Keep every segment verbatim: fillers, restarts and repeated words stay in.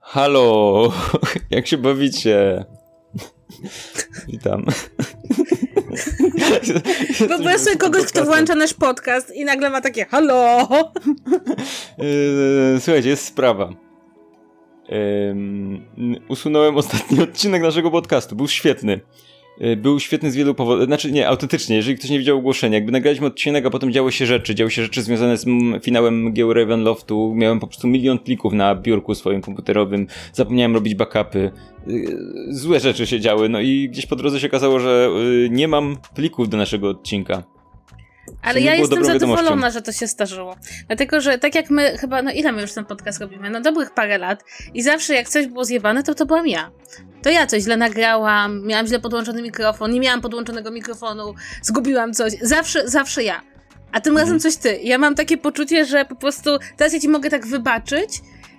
Halo, jak się bawicie? Witam. Wyobraź sobie kogoś, kto włącza nasz podcast i nagle ma takie halo. Słuchajcie, jest sprawa. Um, usunąłem ostatni odcinek naszego podcastu, był świetny. Był świetny z wielu powodów, znaczy nie, autentycznie, jeżeli ktoś nie widział ogłoszenia, jakby nagraliśmy odcinek, a potem działy się rzeczy, działy się rzeczy związane z m- finałem Gieł Raven Loftu, miałem po prostu milion plików na biurku swoim komputerowym, zapomniałem robić backupy, yy, złe rzeczy się działy, no i gdzieś po drodze się okazało, że yy, nie mam plików do naszego odcinka. Ale ja jestem zadowolona, że to się zdarzyło. Dlatego, że tak jak my chyba, no ile my już ten podcast robimy? No dobrych parę lat i zawsze jak coś było zjebane, to to byłam ja. To ja coś źle nagrałam, miałam źle podłączony mikrofon, nie miałam podłączonego mikrofonu, zgubiłam coś. Zawsze, zawsze ja. A tym mhm. razem coś ty. Ja mam takie poczucie, że po prostu teraz ja ci mogę tak wybaczyć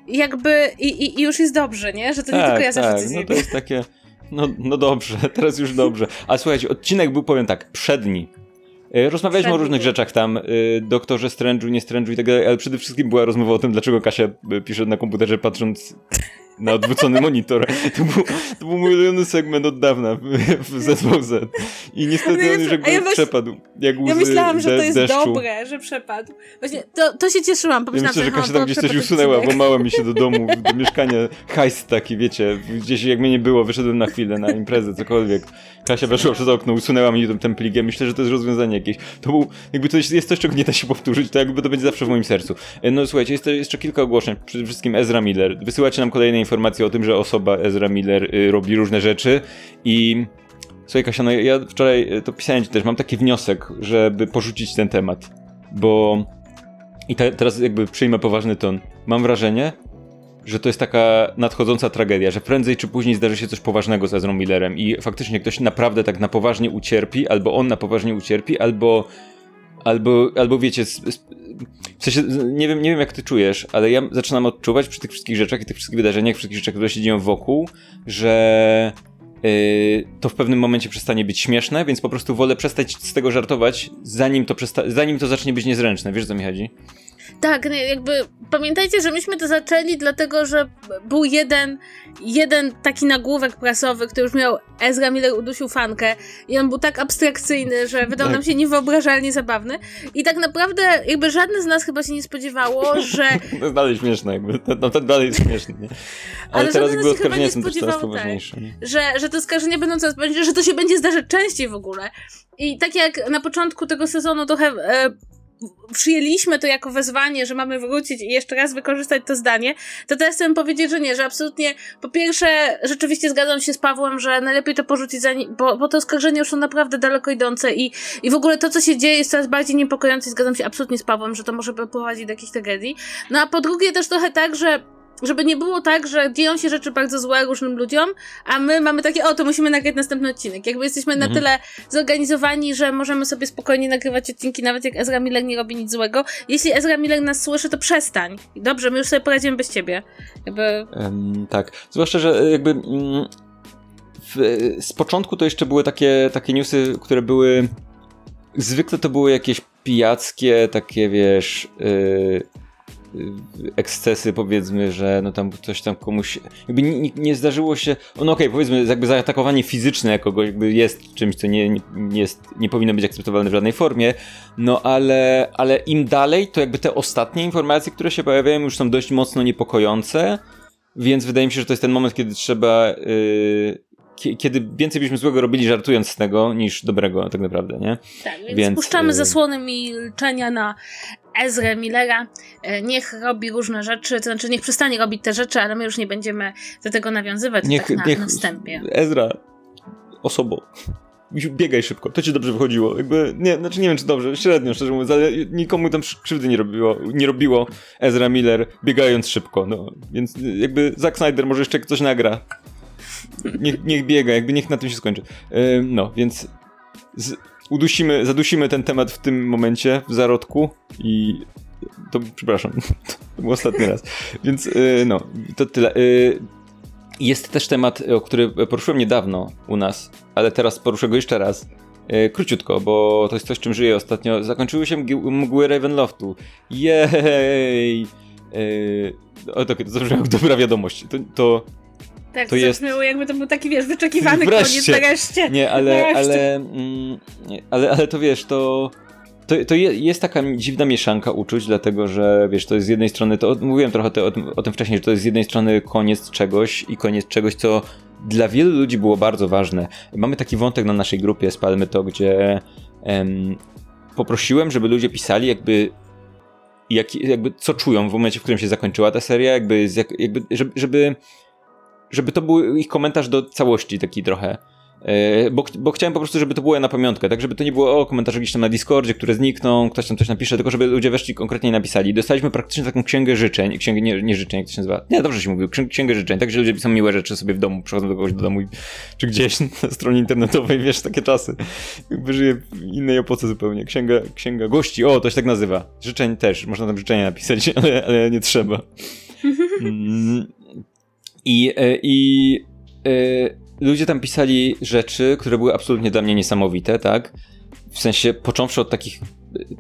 jakby i, i, i już jest dobrze, nie? Że to tak, nie tylko ja zawsze tak. coś zjebię. No to jest takie, no, no dobrze, teraz już dobrze. A słuchajcie, odcinek był, powiem tak, przedni. Rozmawialiśmy Wszędzie. o różnych rzeczach tam, y, Doktorze Strange'u, nie Strange'u i tak dalej, ale przede wszystkim była rozmowa o tym, dlaczego Kasia pisze na komputerze patrząc na odwrócony monitor. To był, to był mój ulubiony segment od dawna w Z W Z. I niestety no on już jakby ja przepadł. Jak łzy ja myślałam, że de- to jest deszczu. dobre, że przepadł. Właśnie to, to się cieszyłam. Ja myślę, że Kasia tam gdzieś coś usunęła, bo mała mi się do domu, do mieszkania. Hajs taki, wiecie, gdzieś jak mnie nie było, wyszedłem na chwilę, na imprezę, cokolwiek. Kasia weszła przez okno, usunęła mi ten plik. Ja myślę, że to jest rozwiązanie jakieś. To był, jakby to jest coś, czego nie da się powtórzyć, to jakby to będzie zawsze w moim sercu. No słuchajcie, jest jeszcze kilka ogłoszeń. Przede wszystkim Ezra Miller. Wysyłacie nam kolejne informacje o tym, że osoba Ezra Miller y, robi różne rzeczy i słuchaj Kasia, no ja wczoraj to pisałem ci też, mam taki wniosek, żeby porzucić ten temat, bo i te, teraz jakby przyjmę poważny ton, mam wrażenie, że to jest taka nadchodząca tragedia, że prędzej czy później zdarzy się coś poważnego z Ezrą Millerem i faktycznie ktoś naprawdę tak na poważnie ucierpi, albo on na poważnie ucierpi, albo Albo, albo wiecie, w sensie, nie wiem, nie wiem jak ty czujesz, ale ja zaczynam odczuwać przy tych wszystkich rzeczach i tych wszystkich wydarzeniach, wszystkich rzeczach, które się dzieją wokół, że yy, to w pewnym momencie przestanie być śmieszne, więc po prostu wolę przestać z tego żartować, zanim to, przesta- zanim to zacznie być niezręczne. Wiesz, o co mi chodzi? Tak, jakby pamiętajcie, że myśmy to zaczęli dlatego, że był jeden, jeden taki nagłówek prasowy, który już miał Ezra Miller udusił fankę i on był tak abstrakcyjny, że wydał tak. nam się niewyobrażalnie zabawny i tak naprawdę jakby żadne z nas chyba się nie spodziewało, że... To jest dalej śmieszne jakby, no to dalej jest śmieszne, nie? Ale, Ale teraz jakby oskarżenia są też coraz poważniejsze. Tak, że, że te oskarżenia będą coraz poważniejsze, że to się będzie zdarzać częściej w ogóle i tak jak na początku tego sezonu trochę... E, przyjęliśmy to jako wezwanie, że mamy wrócić i jeszcze raz wykorzystać to zdanie, to teraz chcę powiedzieć, że nie, że absolutnie po pierwsze, rzeczywiście zgadzam się z Pawłem, że najlepiej to porzucić, zanim, bo, bo te oskarżenia już są naprawdę daleko idące i, i w ogóle to, co się dzieje jest coraz bardziej niepokojące i zgadzam się absolutnie z Pawłem, że to może prowadzić do jakichś tragedii. No a po drugie też trochę tak, że żeby nie było tak, że dzieją się rzeczy bardzo złe różnym ludziom, a my mamy takie, o, to musimy nagrać następny odcinek. Jakby jesteśmy mhm. na tyle zorganizowani, że możemy sobie spokojnie nagrywać odcinki, nawet jak Ezra Miller nie robi nic złego. Jeśli Ezra Miller nas słyszy, to przestań. Dobrze, my już sobie poradzimy bez ciebie. Jakby... Um, tak. Zwłaszcza, że jakby... Mm, w, z początku to jeszcze były takie, takie newsy, które były... Zwykle to były jakieś pijackie, takie, wiesz... Yy... ekscesy, powiedzmy, że no tam coś tam komuś, jakby nie, nie zdarzyło się, no okej, okay, powiedzmy, jakby zaatakowanie fizyczne kogoś jakby jest czymś, co nie, nie, jest, nie powinno być akceptowalne w żadnej formie, no ale, ale im dalej, to jakby te ostatnie informacje, które się pojawiają już są dość mocno niepokojące, więc wydaje mi się, że to jest ten moment, kiedy trzeba yy, kiedy więcej byśmy złego robili żartując z tego, niż dobrego tak naprawdę, nie? Tak, więc, więc puszczamy yy... zasłony milczenia na Ezra Millera, niech robi różne rzeczy, to znaczy niech przestanie robić te rzeczy, ale my już nie będziemy do tego nawiązywać niech, tak na, niech, na wstępie. Ezra, osobo, biegaj szybko, to ci dobrze wychodziło. Jakby, nie, znaczy nie wiem czy dobrze, średnio szczerze mówiąc, ale nikomu tam krzywdy nie robiło, nie robiło Ezra Miller biegając szybko, no, więc jakby Zack Snyder może jeszcze coś nagra. Niech, niech biega, jakby niech na tym się skończy. Yy, no, więc z, udusimy, zadusimy ten temat w tym momencie, w zarodku i to, przepraszam, to był ostatni raz. Więc yy, no, to tyle. Yy, jest też temat, o który poruszyłem niedawno u nas, ale teraz poruszę go jeszcze raz, Króciutko, bo to jest coś, czym żyję ostatnio. Zakończyły się mgi- mgły Raven Loftu. Jej! Eee, o, to, to dobrze, dobra wiadomość. To, to, tak, to jest... Miło, jakby to był taki, wiesz, wyczekiwany koniec wreszcie. Nie, ale, ale, mm, nie, ale, ale to wiesz, to... To, to je, jest taka dziwna mieszanka uczuć, dlatego że wiesz, to jest z jednej strony, to mówiłem trochę te, o, tym, o tym wcześniej, że to jest z jednej strony koniec czegoś i koniec czegoś, co dla wielu ludzi było bardzo ważne. Mamy taki wątek na naszej grupie, spalmy to, gdzie em, poprosiłem, żeby ludzie pisali jakby, jak, jakby co czują w momencie, w którym się zakończyła ta seria, jakby, jakby żeby, żeby to był ich komentarz do całości taki trochę. Bo, bo chciałem po prostu, żeby to było na pamiątkę, tak żeby to nie było o komentarze gdzieś tam na Discordzie, które znikną, ktoś tam coś napisze, tylko żeby ludzie weszli konkretnie i napisali. Dostaliśmy praktycznie taką księgę życzeń, księgę nie, nie życzeń, jak to się nazywa, nie, dobrze się mówił, księgę życzeń, tak że ludzie piszą miłe rzeczy sobie w domu, przychodzą do kogoś do domu i, czy gdzieś na stronie internetowej, wiesz, takie czasy, jakby żyję w innej epoce zupełnie, księga, księga gości, o, to się tak nazywa, życzeń też, można tam życzenia napisać, ale, ale nie trzeba. Mm. I, i y, Ludzie tam pisali rzeczy, które były absolutnie dla mnie niesamowite, tak? W sensie, począwszy od takich,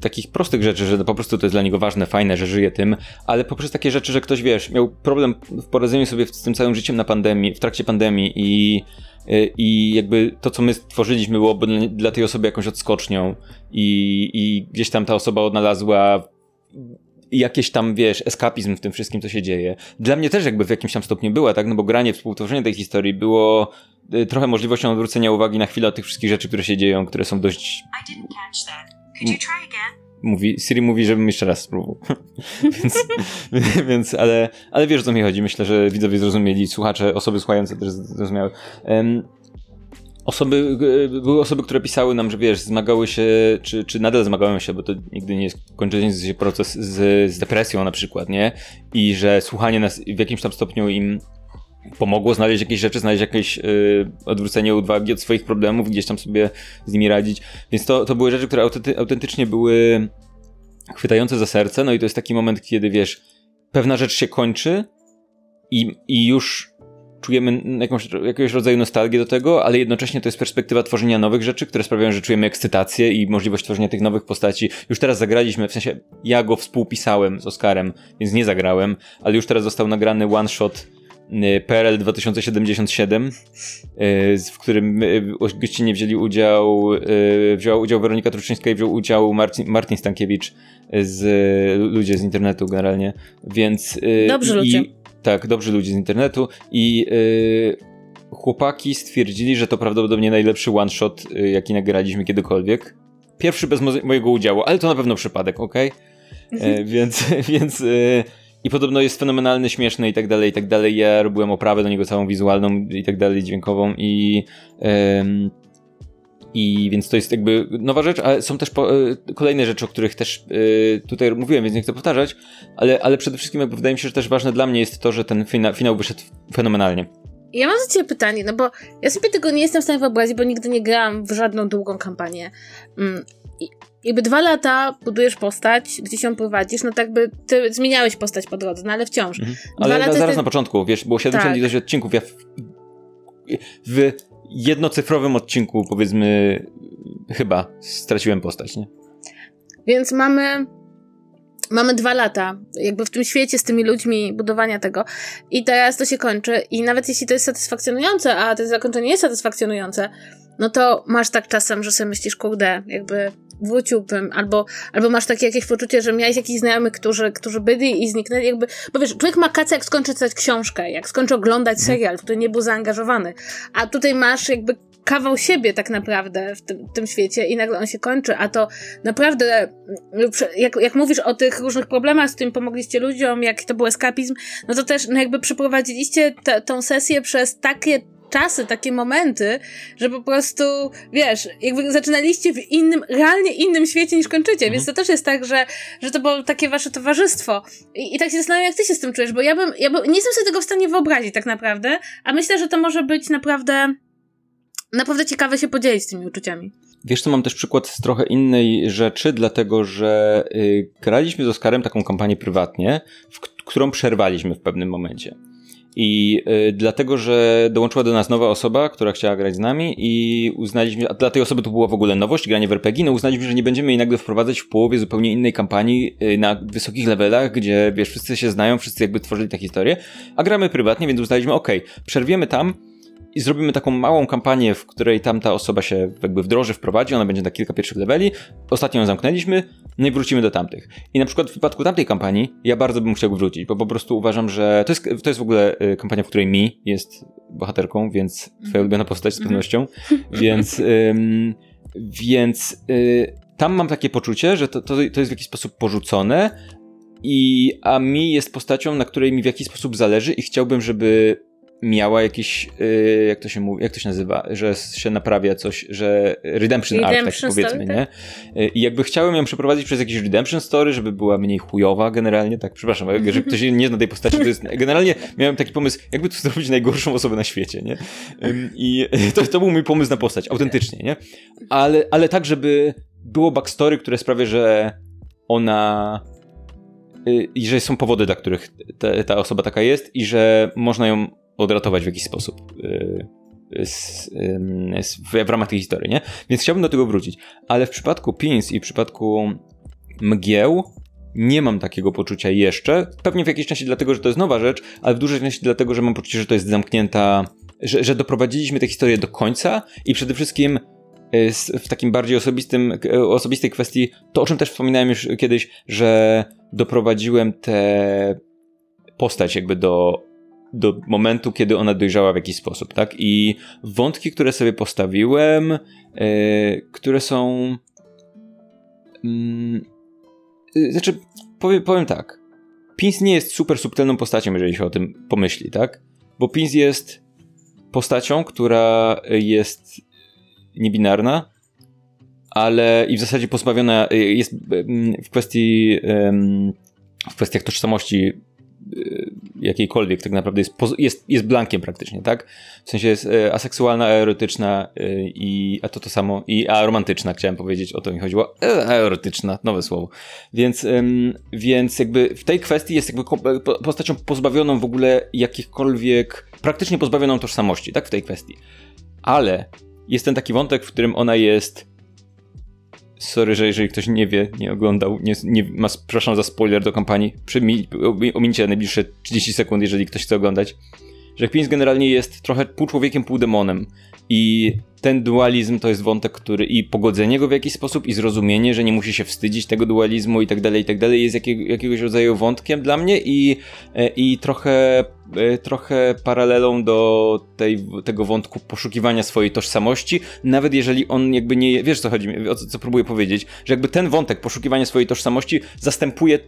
takich prostych rzeczy, że po prostu to jest dla niego ważne, fajne, że żyje tym, ale poprzez takie rzeczy, że ktoś, wiesz, miał problem w poradzeniu sobie z tym całym życiem na pandemii, w trakcie pandemii i, i jakby to, co my stworzyliśmy, byłoby dla tej osoby jakąś odskocznią i, i gdzieś tam ta osoba odnalazła... jakieś tam, wiesz, eskapizm w tym wszystkim, co się dzieje. Dla mnie też jakby w jakimś tam stopniu była, tak? No bo granie, współtworzenie tej historii było trochę możliwością odwrócenia uwagi na chwilę od tych wszystkich rzeczy, które się dzieją, które są dość... Mówi, Siri mówi, żebym jeszcze raz spróbował. więc, więc, ale, ale wiesz, o co mi chodzi. Myślę, że widzowie zrozumieli, słuchacze, osoby słuchające też zrozumiały. Um, Osoby, były osoby, które pisały nam, że wiesz, zmagały się, czy, czy nadal zmagają się, bo to nigdy nie jest kończący proces z, z depresją na przykład, nie? I że słuchanie nas w jakimś tam stopniu im pomogło znaleźć jakieś rzeczy, znaleźć jakieś yy, odwrócenie uwagi od swoich problemów, gdzieś tam sobie z nimi radzić. Więc to, to były rzeczy, które autenty, autentycznie były chwytające za serce, no i to jest taki moment, kiedy wiesz, pewna rzecz się kończy i, i już... czujemy jakąś, jakiegoś rodzaju nostalgię do tego, ale jednocześnie to jest perspektywa tworzenia nowych rzeczy, które sprawiają, że czujemy ekscytację i możliwość tworzenia tych nowych postaci. Już teraz zagraliśmy, w sensie ja go współpisałem z Oscarem, więc nie zagrałem, ale już teraz został nagrany one-shot P R L dwa tysiące siedemdziesiąt siedem, w którym gościnnie wzięli udział, wzięła udział Weronika Truszyńska i wziął udział Martin, Martin Stankiewicz, z ludzie z internetu generalnie, więc... Dobrze ludzie. Tak, dobrzy ludzie z internetu i yy, chłopaki stwierdzili, że to prawdopodobnie najlepszy one-shot, yy, jaki nagraliśmy kiedykolwiek. Pierwszy bez mo- mojego udziału, ale to na pewno przypadek, okej? Okay? Yy, więc więc yy, i podobno jest fenomenalny, śmieszny i tak dalej, i tak dalej. Ja robiłem oprawę do niego całą wizualną i tak dalej, dźwiękową i... Yy, I więc to jest jakby nowa rzecz, ale są też po, y, kolejne rzeczy, o których też y, tutaj mówiłem, więc nie chcę powtarzać, ale, ale przede wszystkim jakby wydaje mi się, że też ważne dla mnie jest to, że ten fina, finał wyszedł fenomenalnie. Ja mam za ciebie pytanie, no bo ja sobie tego nie jestem w stanie wyobrazić, bo nigdy nie grałam w żadną długą kampanię. Mm, i, jakby dwa lata budujesz postać, gdzieś ją prowadzisz, no tak by ty zmieniałeś postać po drodze, no ale wciąż. Mhm. Ale lata zaraz ty... na początku, wiesz, było siedemdziesiąt tak. odcinków, ja w... w jednocyfrowym odcinku, powiedzmy, chyba straciłem postać, nie? Więc mamy mamy dwa lata jakby w tym świecie z tymi ludźmi budowania tego i teraz to się kończy i nawet jeśli to jest satysfakcjonujące, a to zakończenie jest satysfakcjonujące, no to masz tak czasem, że sobie myślisz, kurde, jakby wróciłbym, albo, albo masz takie jakieś poczucie, że miałeś jakichś znajomych, którzy, którzy byli i zniknęli, jakby, bo wiesz, człowiek ma kaca, jak skończy czytać książkę, jak skończy oglądać serial, tutaj nie był zaangażowany, a tutaj masz jakby kawał siebie tak naprawdę w tym, w tym świecie i nagle on się kończy, a to naprawdę, jak, jak mówisz o tych różnych problemach, z którymi pomogliście ludziom, jak to był eskapizm, no to też no jakby przeprowadziliście t- tą sesję przez takie czasy, takie momenty, że po prostu, wiesz, jakby zaczynaliście w innym, realnie innym świecie niż kończycie, mhm. więc to też jest tak, że, że to było takie wasze towarzystwo. I, i tak się zastanawiam, jak ty się z tym czujesz, bo ja bym, ja bym, nie jestem sobie tego w stanie wyobrazić tak naprawdę, a myślę, że to może być naprawdę, naprawdę ciekawe się podzielić z tymi uczuciami. Wiesz co, mam też przykład z trochę innej rzeczy, dlatego że graliśmy z Oscarem taką kampanię prywatnie, w k- którą przerwaliśmy w pewnym momencie. I y, dlatego, że dołączyła do nas nowa osoba, która chciała grać z nami i uznaliśmy, a dla tej osoby to była w ogóle nowość, granie w er pe gie, no uznaliśmy, że nie będziemy jej nagle wprowadzać w połowie zupełnie innej kampanii y, na wysokich levelach, gdzie wiesz, wszyscy się znają, wszyscy jakby tworzyli tę historię, a gramy prywatnie, więc uznaliśmy, okej, okay, przerwiemy tam i zrobimy taką małą kampanię, w której tamta osoba się jakby wdroży, wprowadzi, ona będzie na kilka pierwszych leveli, ostatnio ją zamknęliśmy, no i wrócimy do tamtych. I na przykład w przypadku tamtej kampanii ja bardzo bym chciał wrócić, bo po prostu uważam, że to jest, to jest w ogóle kampania, w której Mi jest bohaterką, więc twoja ulubiona postać z pewnością, więc ym, więc y, tam mam takie poczucie, że to, to, to jest w jakiś sposób porzucone, i, a Mi jest postacią, na której mi w jakiś sposób zależy i chciałbym, żeby miała jakiś, yy, jak to się mówi, jak to się nazywa, że się naprawia coś, że redemption, redemption arc, tak powiedzmy, story, nie? I tak? yy, jakby chciałem ją przeprowadzić przez jakiś redemption story, żeby była mniej chujowa generalnie, tak, przepraszam, że ktoś nie zna tej postaci, to jest, generalnie miałem taki pomysł, jakby tu zrobić najgorszą osobę na świecie, nie? Yy, I to, to był mój pomysł na postać, autentycznie, nie? Ale, ale tak, żeby było backstory, które sprawia, że ona... i że są powody, dla których te, ta osoba taka jest i że można ją odratować w jakiś sposób yy, z, yy, z, w, w ramach tej historii, nie? Więc chciałbym do tego wrócić. Ale w przypadku Pins i w przypadku Mgieł nie mam takiego poczucia jeszcze. Pewnie w jakiejś części dlatego, że to jest nowa rzecz, ale w dużej części dlatego, że mam poczucie, że to jest zamknięta... Że, że doprowadziliśmy tę historię do końca i przede wszystkim yy, w takim bardziej osobistym, yy, osobistej kwestii, to o czym też wspominałem już kiedyś, że doprowadziłem tę postać jakby do, do momentu, kiedy ona dojrzała w jakiś sposób, tak? I wątki, które sobie postawiłem, yy, które są... Yy, znaczy, powiem, powiem tak. Pins nie jest super subtelną postacią, jeżeli się o tym pomyśli, tak? Bo Pins jest postacią, która jest niebinarna, ale i w zasadzie pozbawiona jest w kwestii w kwestiach tożsamości jakiejkolwiek, tak naprawdę jest, jest, jest blankiem praktycznie, tak? W sensie jest aseksualna, aerotyczna i a to to samo, i aromantyczna, chciałem powiedzieć, o to mi chodziło, aerotyczna, nowe słowo. Więc, więc jakby w tej kwestii jest jakby postacią pozbawioną w ogóle jakichkolwiek, praktycznie pozbawioną tożsamości, tak? W tej kwestii. Ale jest ten taki wątek, w którym ona jest... Sorry, że jeżeli ktoś nie wie, nie oglądał, nie, nie ma, przepraszam za spoiler do kampanii, przymi, omincie najbliższe trzydzieści sekund, jeżeli ktoś chce oglądać, że Pins generalnie jest trochę pół człowiekiem, pół demonem i ten dualizm to jest wątek, który i pogodzenie go w jakiś sposób i zrozumienie, że nie musi się wstydzić tego dualizmu i tak dalej, i tak dalej jest jakiego, jakiegoś rodzaju wątkiem dla mnie i, i trochę, trochę paralelą do tej, tego wątku poszukiwania swojej tożsamości, nawet jeżeli on jakby nie, wiesz co chodzi mi, o co, co próbuję powiedzieć, że jakby ten wątek poszukiwania swojej tożsamości zastępuje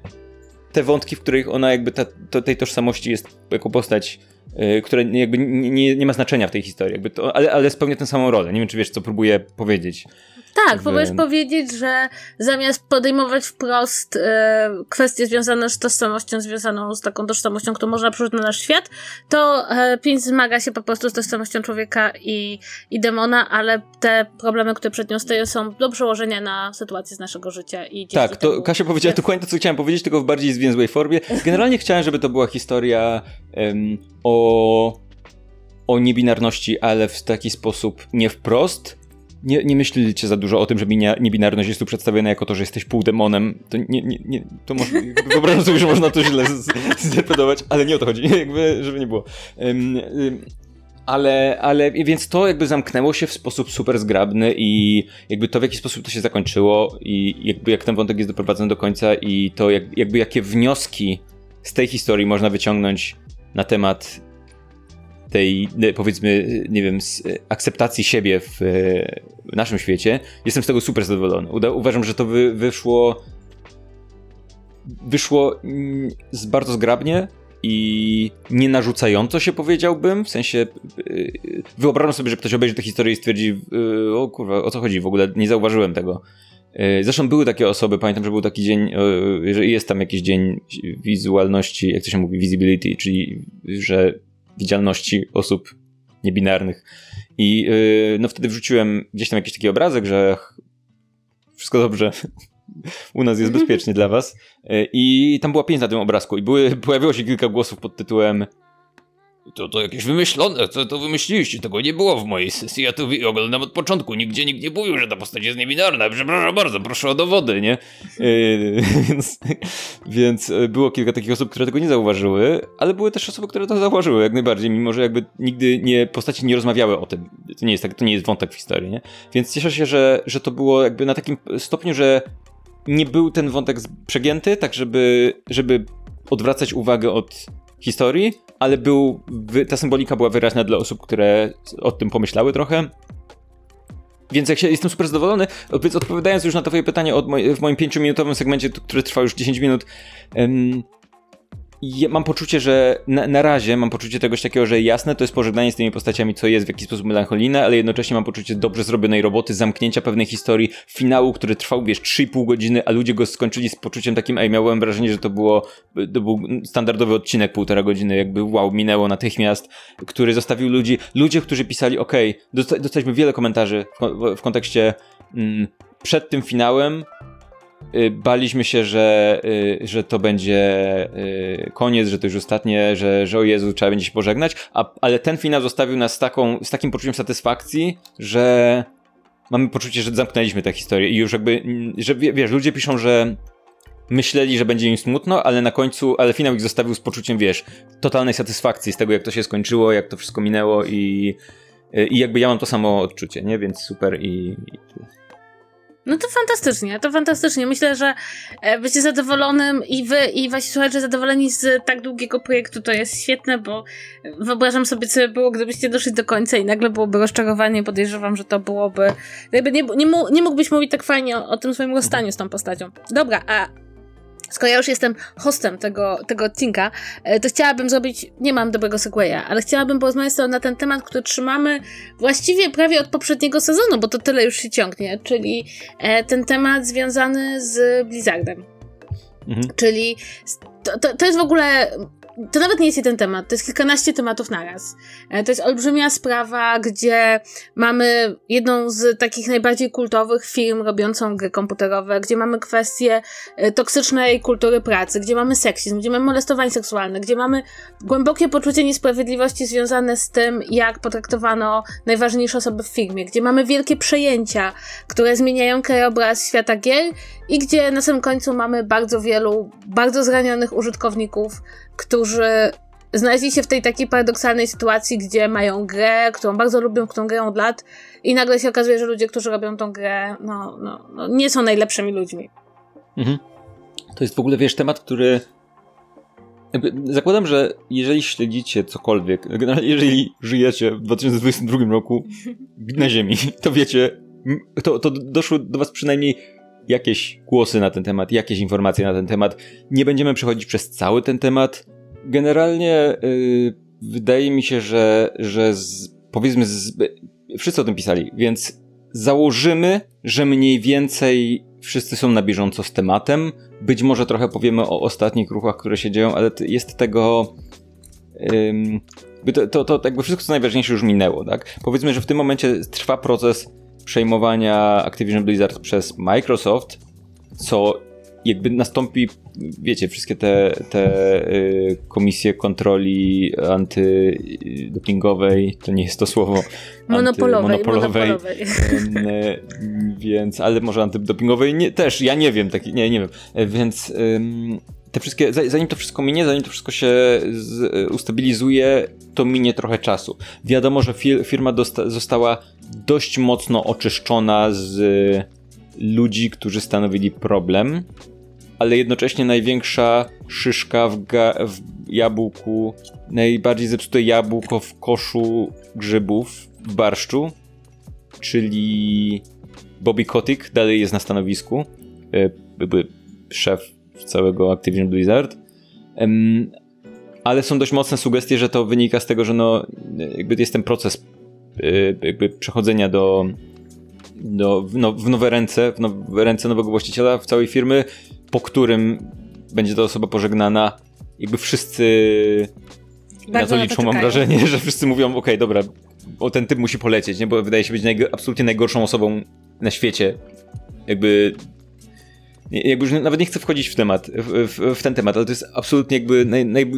te wątki, w których ona jakby ta, to, tej tożsamości jest jako postać, yy, która jakby nie, nie, nie ma znaczenia w tej historii, jakby to, ale, ale spełnia tę samą rolę. Nie wiem, czy wiesz, co próbuję powiedzieć. Tak, w... próbujesz powiedzieć, że zamiast podejmować wprost yy, kwestie związane z tożsamością, związaną z taką tożsamością, którą można przyjść na nasz świat, to yy, Pins zmaga się po prostu z tożsamością człowieka i, i demona, ale te problemy, które przed nią stoją, są do przełożenia na sytuację z naszego życia. I tak, to Kasia powiedziała tak. Dokładnie to, co chciałem powiedzieć, tylko w bardziej zwięzłej formie. Generalnie chciałem, żeby to była historia um, o, o niebinarności, ale w taki sposób nie wprost. Nie, nie myślcie za dużo o tym, że niebinarność jest tu przedstawiona jako to, że jesteś półdemonem. To nie, nie, nie, to może, wyobrażam sobie, że można to źle zinterpretować, ale nie o to chodzi, jakby, żeby nie było. Um, um, ale, ale, więc to jakby zamknęło się w sposób super zgrabny i jakby to, w jaki sposób to się zakończyło i jakby jak ten wątek jest doprowadzony do końca i to jak, jakby jakie wnioski z tej historii można wyciągnąć na temat tej, powiedzmy, nie wiem, z akceptacji siebie w, w naszym świecie, jestem z tego super zadowolony. Uda, uważam, że to wy, wyszło wyszło z bardzo zgrabnie i nie narzucająco się, powiedziałbym, w sensie wyobrażam sobie, że ktoś obejrzy tę historię i stwierdzi, o kurwa, o co chodzi w ogóle, nie zauważyłem tego. Zresztą były takie osoby, pamiętam, że był taki dzień, że jest tam jakiś dzień wizualności, jak to się mówi, visibility, czyli że widzialności osób niebinarnych i yy, no wtedy wrzuciłem gdzieś tam jakiś taki obrazek, że wszystko dobrze, u nas jest bezpiecznie dla was, yy, i tam była pięć na tym obrazku i były, pojawiło się kilka głosów pod tytułem To, to jakieś wymyślone, to, to wymyśliliście, tego nie było w mojej sesji, ja to oglądam od początku, nigdzie nikt nie mówił, że ta postać jest niebinarna, przepraszam bardzo, proszę o dowody, nie? Yy, więc, więc było kilka takich osób, które tego nie zauważyły, ale były też osoby, które to zauważyły jak najbardziej, mimo że jakby nigdy nie, postaci nie rozmawiały o tym, to nie jest, tak, to nie jest wątek w historii, nie? Więc cieszę się, że, że to było jakby na takim stopniu, że nie był ten wątek przegięty, tak żeby, żeby odwracać uwagę od historii, ale był, ta symbolika była wyraźna dla osób, które o tym pomyślały trochę. Więc jak się, jestem super zadowolony, więc odpowiadając już na twoje pytanie od moj, w moim pięciominutowym segmencie, który trwa już dziesięć minut, um, je, mam poczucie, że na, na razie mam poczucie czegoś takiego, że jasne, to jest pożegnanie z tymi postaciami, co jest w jakiś sposób melancholijne, ale jednocześnie mam poczucie dobrze zrobionej roboty, zamknięcia pewnej historii, finału, który trwał, wiesz, trzy i pół godziny, a ludzie go skończyli z poczuciem takim, ej, miałem wrażenie, że to było, to był standardowy odcinek półtora godziny, jakby wow, minęło natychmiast, który zostawił ludzi, ludzie, którzy pisali, okej, okay, dosta- dostaliśmy wiele komentarzy w, w kontekście mm, przed tym finałem, baliśmy się, że, że to będzie koniec, że to już ostatnie, że, że o Jezu, trzeba będzie się pożegnać, a, ale ten finał zostawił nas z, taką, z takim poczuciem satysfakcji, że mamy poczucie, że zamknęliśmy tę historię i już jakby, że wiesz, ludzie piszą, że myśleli, że będzie im smutno, ale na końcu, ale finał ich zostawił z poczuciem, wiesz, totalnej satysfakcji z tego, jak to się skończyło, jak to wszystko minęło i, i jakby ja mam to samo odczucie, nie? Więc super i... i No to fantastycznie, to fantastycznie. Myślę, że bycie zadowolonym i wy, i wasi słuchacze zadowoleni z tak długiego projektu, to jest świetne, bo wyobrażam sobie, co by było, gdybyście doszli do końca i nagle byłoby rozczarowanie. Podejrzewam, że to byłoby... Jakby nie, nie, nie mógłbyś mówić tak fajnie o, o tym swoim rozstaniu z tą postacią. Dobra, a skoro ja już jestem hostem tego, tego odcinka, to chciałabym zrobić... Nie mam dobrego segueya, ale chciałabym porozmawiać sobie na ten temat, który trzymamy właściwie prawie od poprzedniego sezonu, bo to tyle już się ciągnie, czyli ten temat związany z Blizzardem. Mhm. Czyli to, to, to jest w ogóle... To nawet nie jest jeden temat, to jest kilkanaście tematów naraz. To jest olbrzymia sprawa, gdzie mamy jedną z takich najbardziej kultowych firm robiącą gry komputerowe, gdzie mamy kwestię toksycznej kultury pracy, gdzie mamy seksizm, gdzie mamy molestowanie seksualne, gdzie mamy głębokie poczucie niesprawiedliwości związane z tym, jak potraktowano najważniejsze osoby w firmie, gdzie mamy wielkie przejęcia, które zmieniają krajobraz świata gier i gdzie na samym końcu mamy bardzo wielu, bardzo zranionych użytkowników, którzy znaleźli się w tej takiej paradoksalnej sytuacji, gdzie mają grę, którą bardzo lubią, którą grają od lat i nagle się okazuje, że ludzie, którzy robią tą grę, no, no, no nie są najlepszymi ludźmi. Mhm. To jest w ogóle, wiesz, temat, który... Zakładam, że jeżeli śledzicie cokolwiek, jeżeli żyjecie w dwa tysiące dwudziestym drugim roku na ziemi, to wiecie, to, to doszło do was przynajmniej jakieś głosy na ten temat, jakieś informacje na ten temat. Nie będziemy przechodzić przez cały ten temat. Generalnie yy, wydaje mi się, że, że z, powiedzmy, z, wszyscy o tym pisali, więc założymy, że mniej więcej wszyscy są na bieżąco z tematem. Być może trochę powiemy o ostatnich ruchach, które się dzieją, ale jest tego... Yy, to, to, to jakby wszystko, co najważniejsze, już minęło, tak? Powiedzmy, że w tym momencie trwa proces przejmowania Activision Blizzard przez Microsoft, co jakby nastąpi, wiecie, wszystkie te, te y, komisje kontroli antydopingowej, to nie jest to słowo, monopolowej, monopolowej, monopolowej. Y, y, więc, ale może antydopingowej nie, też, ja nie wiem, taki, nie, nie wiem, więc y, te wszystkie, zanim to wszystko minie, zanim to wszystko się z, ustabilizuje, to minie trochę czasu. Wiadomo, że firma dosta- została dość mocno oczyszczona z ludzi, którzy stanowili problem, ale jednocześnie największa szyszka w, ga- w jabłku, najbardziej zepsute jabłko w koszu grzybów, w barszczu, czyli Bobby Kotick dalej jest na stanowisku, byłby szef całego Activision Blizzard. Um, ale są dość mocne sugestie, że to wynika z tego, że no jakby jest ten proces jakby przechodzenia do, do no, w nowe ręce, w nowe ręce nowego właściciela w całej firmy, po którym będzie ta osoba pożegnana. Jakby wszyscy bardzo na to liczą, na to mam wrażenie, że wszyscy mówią, okej, okay, dobra, o ten typ musi polecieć, nie? Bo wydaje się być najg- absolutnie najgorszą osobą na świecie. Jakby jakby już nawet nie chcę wchodzić w temat, w, w, w ten temat, ale to jest absolutnie jakby, naj, naj,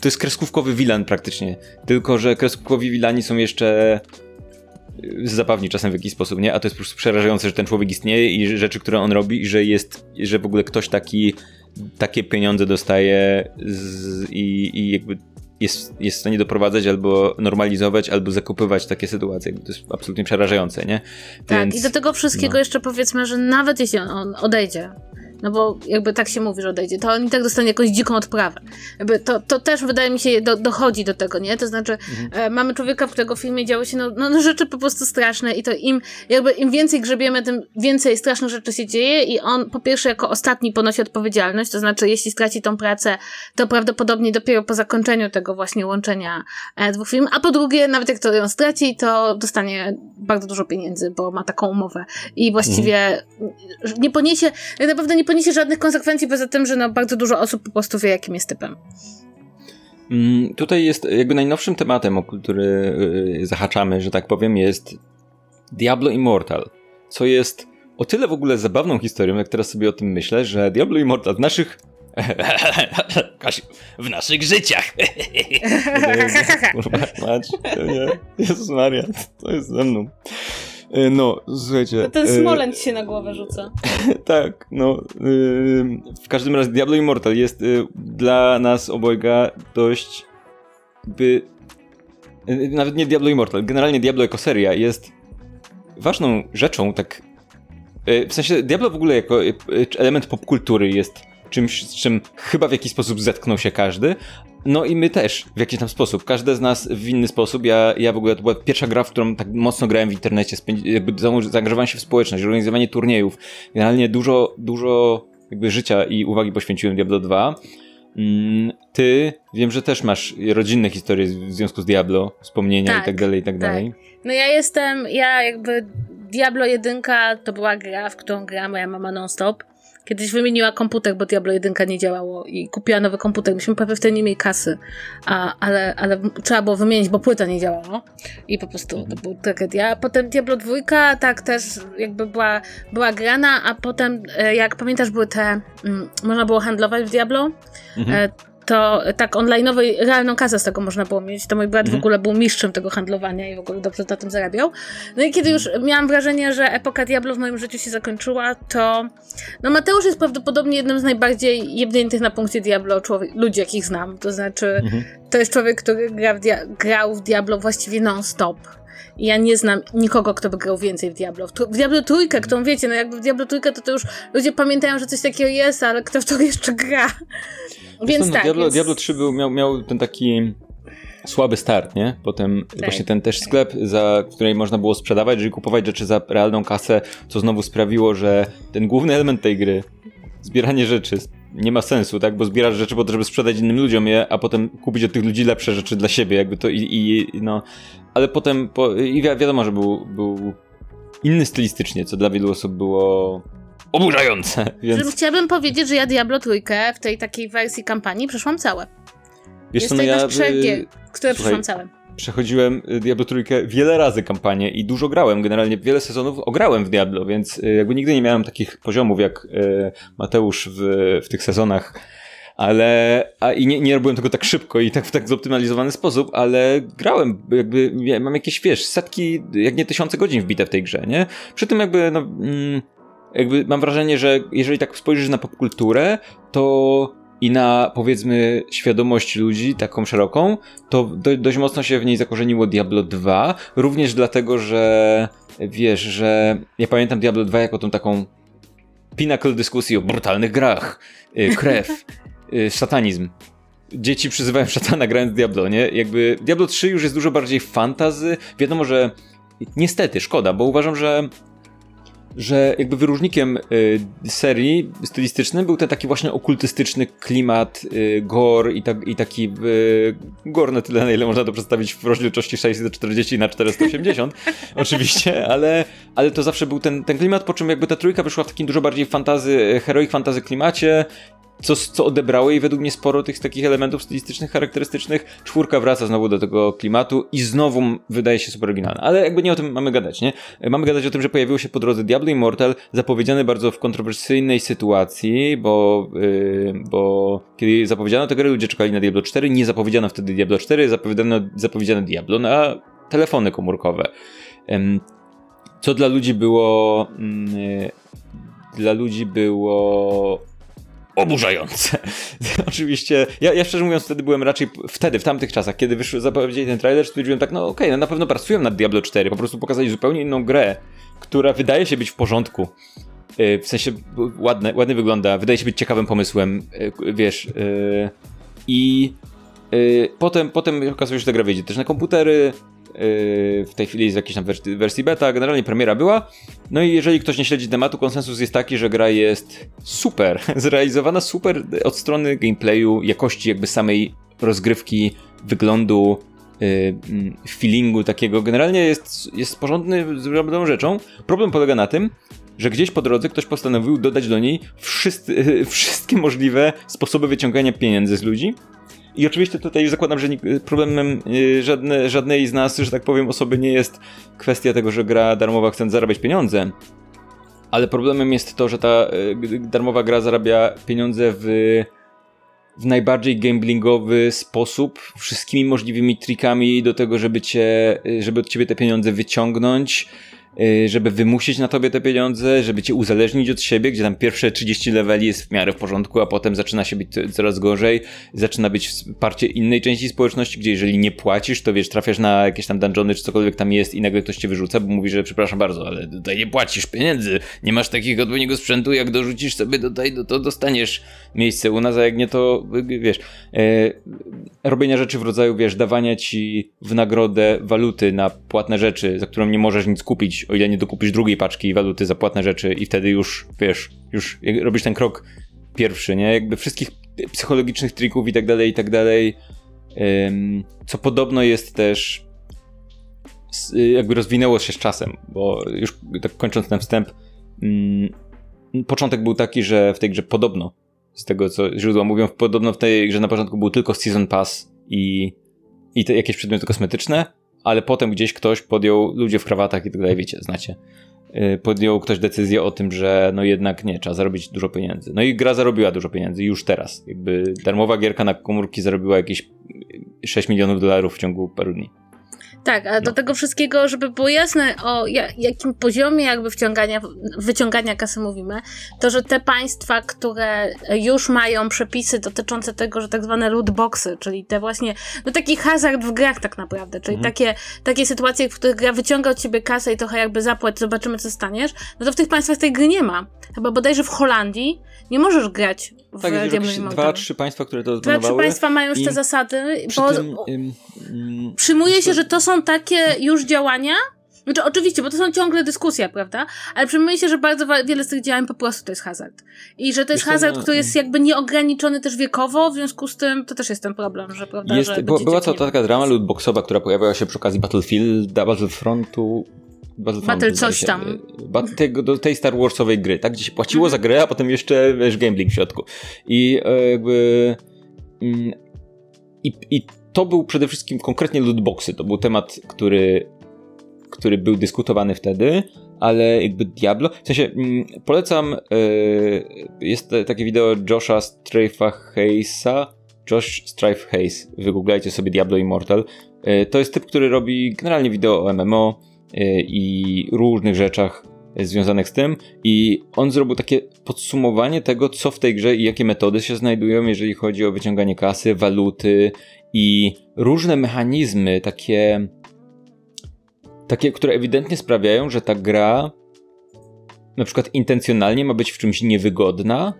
to jest kreskówkowy wilan praktycznie, tylko że kreskówkowi wilani są jeszcze zabawni czasem w jakiś sposób, nie? A to jest po prostu przerażające, że ten człowiek istnieje i rzeczy, które on robi i że jest, że w ogóle ktoś taki, takie pieniądze dostaje z, i, i jakby jest, jest w stanie doprowadzać albo normalizować, albo zakupywać takie sytuacje. To jest absolutnie przerażające, nie? Tak, więc, i do tego wszystkiego no. jeszcze powiedzmy, że nawet jeśli on odejdzie, no bo jakby tak się mówi, że odejdzie, to on i tak dostanie jakąś dziką odprawę. Jakby to, to też wydaje mi się do, dochodzi do tego, nie? To znaczy mhm. e, mamy człowieka, w którego filmie działy się no, no, no rzeczy po prostu straszne i to im jakby im więcej grzebiemy, tym więcej strasznych rzeczy się dzieje i on po pierwsze jako ostatni ponosi odpowiedzialność, to znaczy jeśli straci tą pracę, to prawdopodobnie dopiero po zakończeniu tego właśnie łączenia e, dwóch filmów, a po drugie nawet jak to ją straci, to dostanie bardzo dużo pieniędzy, bo ma taką umowę i właściwie mhm. nie poniesie, tak naprawdę nie poniesie żadnych konsekwencji, poza tym, że no bardzo dużo osób po prostu wie, jakim jest typem. Mm, tutaj jest jakby najnowszym tematem, o który yy, zahaczamy, że tak powiem, jest Diablo Immortal, co jest o tyle w ogóle zabawną historią, jak teraz sobie o tym myślę, że Diablo Immortal w naszych Kasiu, w naszych życiach. Kurwa, mać, nie. Jezus Maria, to jest ze mną. No, słuchajcie... To ten Smolent e... się na głowę rzuca. Tak, no... Yy, w każdym razie Diablo Immortal jest yy, dla nas obojga dość... by... Yy, nawet nie Diablo Immortal, generalnie Diablo jako seria jest ważną rzeczą, tak... Yy, w sensie Diablo w ogóle jako yy, element popkultury jest czymś, z czym chyba w jakiś sposób zetknął się każdy. No i my też, w jakiś tam sposób. Każdy z nas w inny sposób. Ja, ja w ogóle, to była pierwsza gra, w którą tak mocno grałem w internecie. Spędzi, jakby zaangażowałem się w społeczność, organizowanie turniejów. Generalnie dużo, dużo jakby życia i uwagi poświęciłem Diablo dwa. Mm, ty, wiem, że też masz rodzinne historie w związku z Diablo, wspomnienia tak, i tak dalej, i tak, tak dalej. No ja jestem, ja jakby Diablo jeden to była gra, w którą gra moja mama non-stop. Kiedyś wymieniła komputer, bo Diablo jeden nie działało i kupiła nowy komputer. Myśmy prawie wtedy nie mieli kasy, a, ale, ale trzeba było wymienić, bo płyta nie działała i po prostu to była tragedia. Potem Diablo dwa tak też jakby była, była grana, a potem jak pamiętasz były te, mm, można było handlować w Diablo, mhm. to tak online'owo i realną kasę z tego można było mieć. To mój brat mhm. w ogóle był mistrzem tego handlowania i w ogóle dobrze na tym zarabiał. No i kiedy już miałam wrażenie, że epoka Diablo w moim życiu się zakończyła, to no Mateusz jest prawdopodobnie jednym z najbardziej jebniętych na punkcie Diablo człowiek, ludzi, jakich znam. To znaczy, mhm. to jest człowiek, który gra w dia- grał w Diablo właściwie non-stop. I ja nie znam nikogo, kto by grał więcej w Diablo. W, tr- w Diablo trójkę, którą wiecie, no jakby w Diablo trójkę to, to już ludzie pamiętają, że coś takiego jest, ale kto w to jeszcze gra? Więc no, tak, Diablo, więc... Diablo trzy był, miał, miał ten taki słaby start, nie? Potem tak, właśnie ten też sklep, za której można było sprzedawać, czyli kupować rzeczy za realną kasę, co znowu sprawiło, że ten główny element tej gry, zbieranie rzeczy, nie ma sensu, tak? Bo zbierasz rzeczy po to, żeby sprzedać innym ludziom je, a potem kupić od tych ludzi lepsze rzeczy dla siebie, jakby to i, i, i no... Ale potem, po, i wi- wiadomo, że był, był inny stylistycznie, co dla wielu osób było... oburzające. Więc... Chciałabym powiedzieć, że ja Diablo trójkę w tej takiej wersji kampanii przeszłam całe. Wiesz, jest to jedno z trzech gier, które przeszłam całe. Przechodziłem Diablo trójkę wiele razy kampanię i dużo grałem. Generalnie wiele sezonów ograłem w Diablo, więc jakby nigdy nie miałem takich poziomów jak Mateusz w, w tych sezonach. Ale a i nie, nie robiłem tego tak szybko i tak w tak zoptymalizowany sposób, ale grałem, jakby mam jakieś, wiesz, setki, jak nie tysiące godzin wbite w tej grze, nie? Przy tym jakby no... Mm, Jakby mam wrażenie, że jeżeli tak spojrzysz na popkulturę, to i na, powiedzmy, świadomość ludzi, taką szeroką, to do, dość mocno się w niej zakorzeniło Diablo dwa. Również dlatego, że wiesz, że ja pamiętam Diablo dwa jako tą taką pinnacle dyskusji o brutalnych grach, krew, satanizm. Dzieci przyzywają szatana grając w Diablo, nie? Jakby Diablo trzy już jest dużo bardziej fantasy. Wiadomo, że niestety, szkoda, bo uważam, że że jakby wyróżnikiem y, serii stylistycznym był ten taki właśnie okultystyczny klimat, y, gore i, ta, i taki y, gore na tyle, na ile można to przedstawić w rozdzielczości sześćset czterdzieści na czterysta osiemdziesiąt oczywiście, ale, ale to zawsze był ten, ten klimat, po czym jakby ta trójka wyszła w takim dużo bardziej fantasy, heroic fantasy klimacie co, co odebrało jej według mnie sporo tych takich elementów stylistycznych, charakterystycznych. Czwórka wraca znowu do tego klimatu i znowu wydaje się super oryginalna. Ale jakby nie o tym mamy gadać, nie? Mamy gadać o tym, że pojawiło się po drodze Diablo Immortal, zapowiedziane bardzo w kontrowersyjnej sytuacji, bo, yy, bo kiedy zapowiedziano tę grę, ludzie czekali na Diablo cztery, nie zapowiedziano wtedy Diablo cztery, zapowiedziano, zapowiedziano Diablo na telefony komórkowe. Ym, co dla ludzi było... Yy, dla ludzi było... oburzające. Oczywiście, ja, ja szczerze mówiąc wtedy byłem raczej, wtedy, w tamtych czasach, kiedy wyszły, zapowiedzieli ten trailer, stwierdziłem tak, no okej, okay, no na pewno pracują nad Diablo cztery, po prostu pokazali zupełnie inną grę, która wydaje się być w porządku. Yy, w sensie ładne, ładnie wygląda, wydaje się być ciekawym pomysłem, yy, wiesz, yy, i yy, potem, potem okazuje się, że ta gra wyjdzie też na komputery. W tej chwili jest jakiejś tam wersji beta, generalnie premiera była. No i jeżeli ktoś nie śledzi tematu, konsensus jest taki, że gra jest super, zrealizowana super od strony gameplayu, jakości jakby samej rozgrywki, wyglądu, feelingu takiego. Generalnie jest, jest porządny, zrobioną rzeczą. Problem polega na tym, że gdzieś po drodze ktoś postanowił dodać do niej wszyscy, wszystkie możliwe sposoby wyciągania pieniędzy z ludzi. I oczywiście tutaj już zakładam, że problemem żadne, żadnej z nas, że tak powiem, osoby nie jest kwestia tego, że gra darmowa chce zarabiać pieniądze. Ale problemem jest to, że ta darmowa gra zarabia pieniądze w, w najbardziej gamblingowy sposób. Wszystkimi możliwymi trikami do tego, żeby, cię, żeby od ciebie te pieniądze wyciągnąć. Żeby wymusić na tobie te pieniądze, żeby cię uzależnić od siebie, gdzie tam pierwsze trzydzieści leveli jest w miarę w porządku, a potem zaczyna się być coraz gorzej, zaczyna być wsparcie innej części społeczności, gdzie jeżeli nie płacisz, to wiesz, trafiasz na jakieś tam dungeony czy cokolwiek tam jest i nagle ktoś cię wyrzuca, bo mówi, że przepraszam bardzo, ale tutaj nie płacisz pieniędzy, nie masz takiego odpowiedniego sprzętu, jak dorzucisz sobie tutaj, no to dostaniesz miejsce u nas, a jak nie, to wiesz, e, robienia rzeczy w rodzaju, wiesz, dawania ci w nagrodę waluty na płatne rzeczy, za którą nie możesz nic kupić, o ile nie dokupisz drugiej paczki waluty za płatne rzeczy i wtedy już, wiesz, już robisz ten krok pierwszy, nie? Jakby wszystkich psychologicznych trików i tak dalej, i tak dalej. Co podobno jest też, jakby rozwinęło się z czasem, bo już tak kończąc ten wstęp, początek był taki, że w tej grze podobno, z tego co źródła mówią, podobno w tej grze na początku był tylko Season Pass i, i te jakieś przedmioty kosmetyczne, ale potem gdzieś ktoś podjął, ludzie w krawatach i tak dalej, wiecie, znacie, podjął ktoś decyzję o tym, że no jednak nie, trzeba zarobić dużo pieniędzy. No i gra zarobiła dużo pieniędzy już teraz. Jakby darmowa gierka na komórki zarobiła jakieś sześć milionów dolarów w ciągu paru dni. Tak, a no. Do tego wszystkiego, żeby było jasne, o jakim poziomie jakby wciągania, wyciągania kasy mówimy, to że te państwa, które już mają przepisy dotyczące tego, że tak zwane lootboxy, czyli te właśnie, no taki hazard w grach tak naprawdę, czyli mhm. takie, takie sytuacje, w których gra wyciąga od ciebie kasę i trochę jakby zapłać, zobaczymy co staniesz, no to w tych państwach tej gry nie ma. Chyba bodajże w Holandii nie możesz grać w tak, Diablo Immortal. Dwa, trzy państwa, które to odbanowały. Dwa, trzy państwa mają już te zasady, bo tym, um, um, przyjmuje się, że to są takie już działania, znaczy oczywiście, bo to są ciągle dyskusje, prawda, ale przyjmuje się, że bardzo wiele z tych działań po prostu to jest hazard. I że to jest hazard, no, który jest jakby nieograniczony też wiekowo, w związku z tym to też jest ten problem, że prawda, jest, że bo, była to taka drama lootboxowa, która pojawiała się przy okazji Battlefielda, Battlefrontu, Battlefront, Battle coś tam. Bat- tego, do tej Star Warsowej gry, tak, gdzie się płaciło mm. za grę, a potem jeszcze, wiesz, gambling w środku. I jakby... Mm, i, i to był przede wszystkim konkretnie lootboxy. To był temat, który, który był dyskutowany wtedy, ale jakby Diablo... W sensie mm, polecam... Yy, jest takie wideo Josha Strife'a Hayesa. Josh Strife Hayes. Wygooglajcie sobie Diablo Immortal. Yy, to jest typ, który robi generalnie wideo o M M O i różnych rzeczach związanych z tym i on zrobił takie podsumowanie tego, co w tej grze i jakie metody się znajdują, jeżeli chodzi o wyciąganie kasy, waluty i różne mechanizmy takie, takie, które ewidentnie sprawiają, że ta gra na przykład intencjonalnie ma być w czymś niewygodna,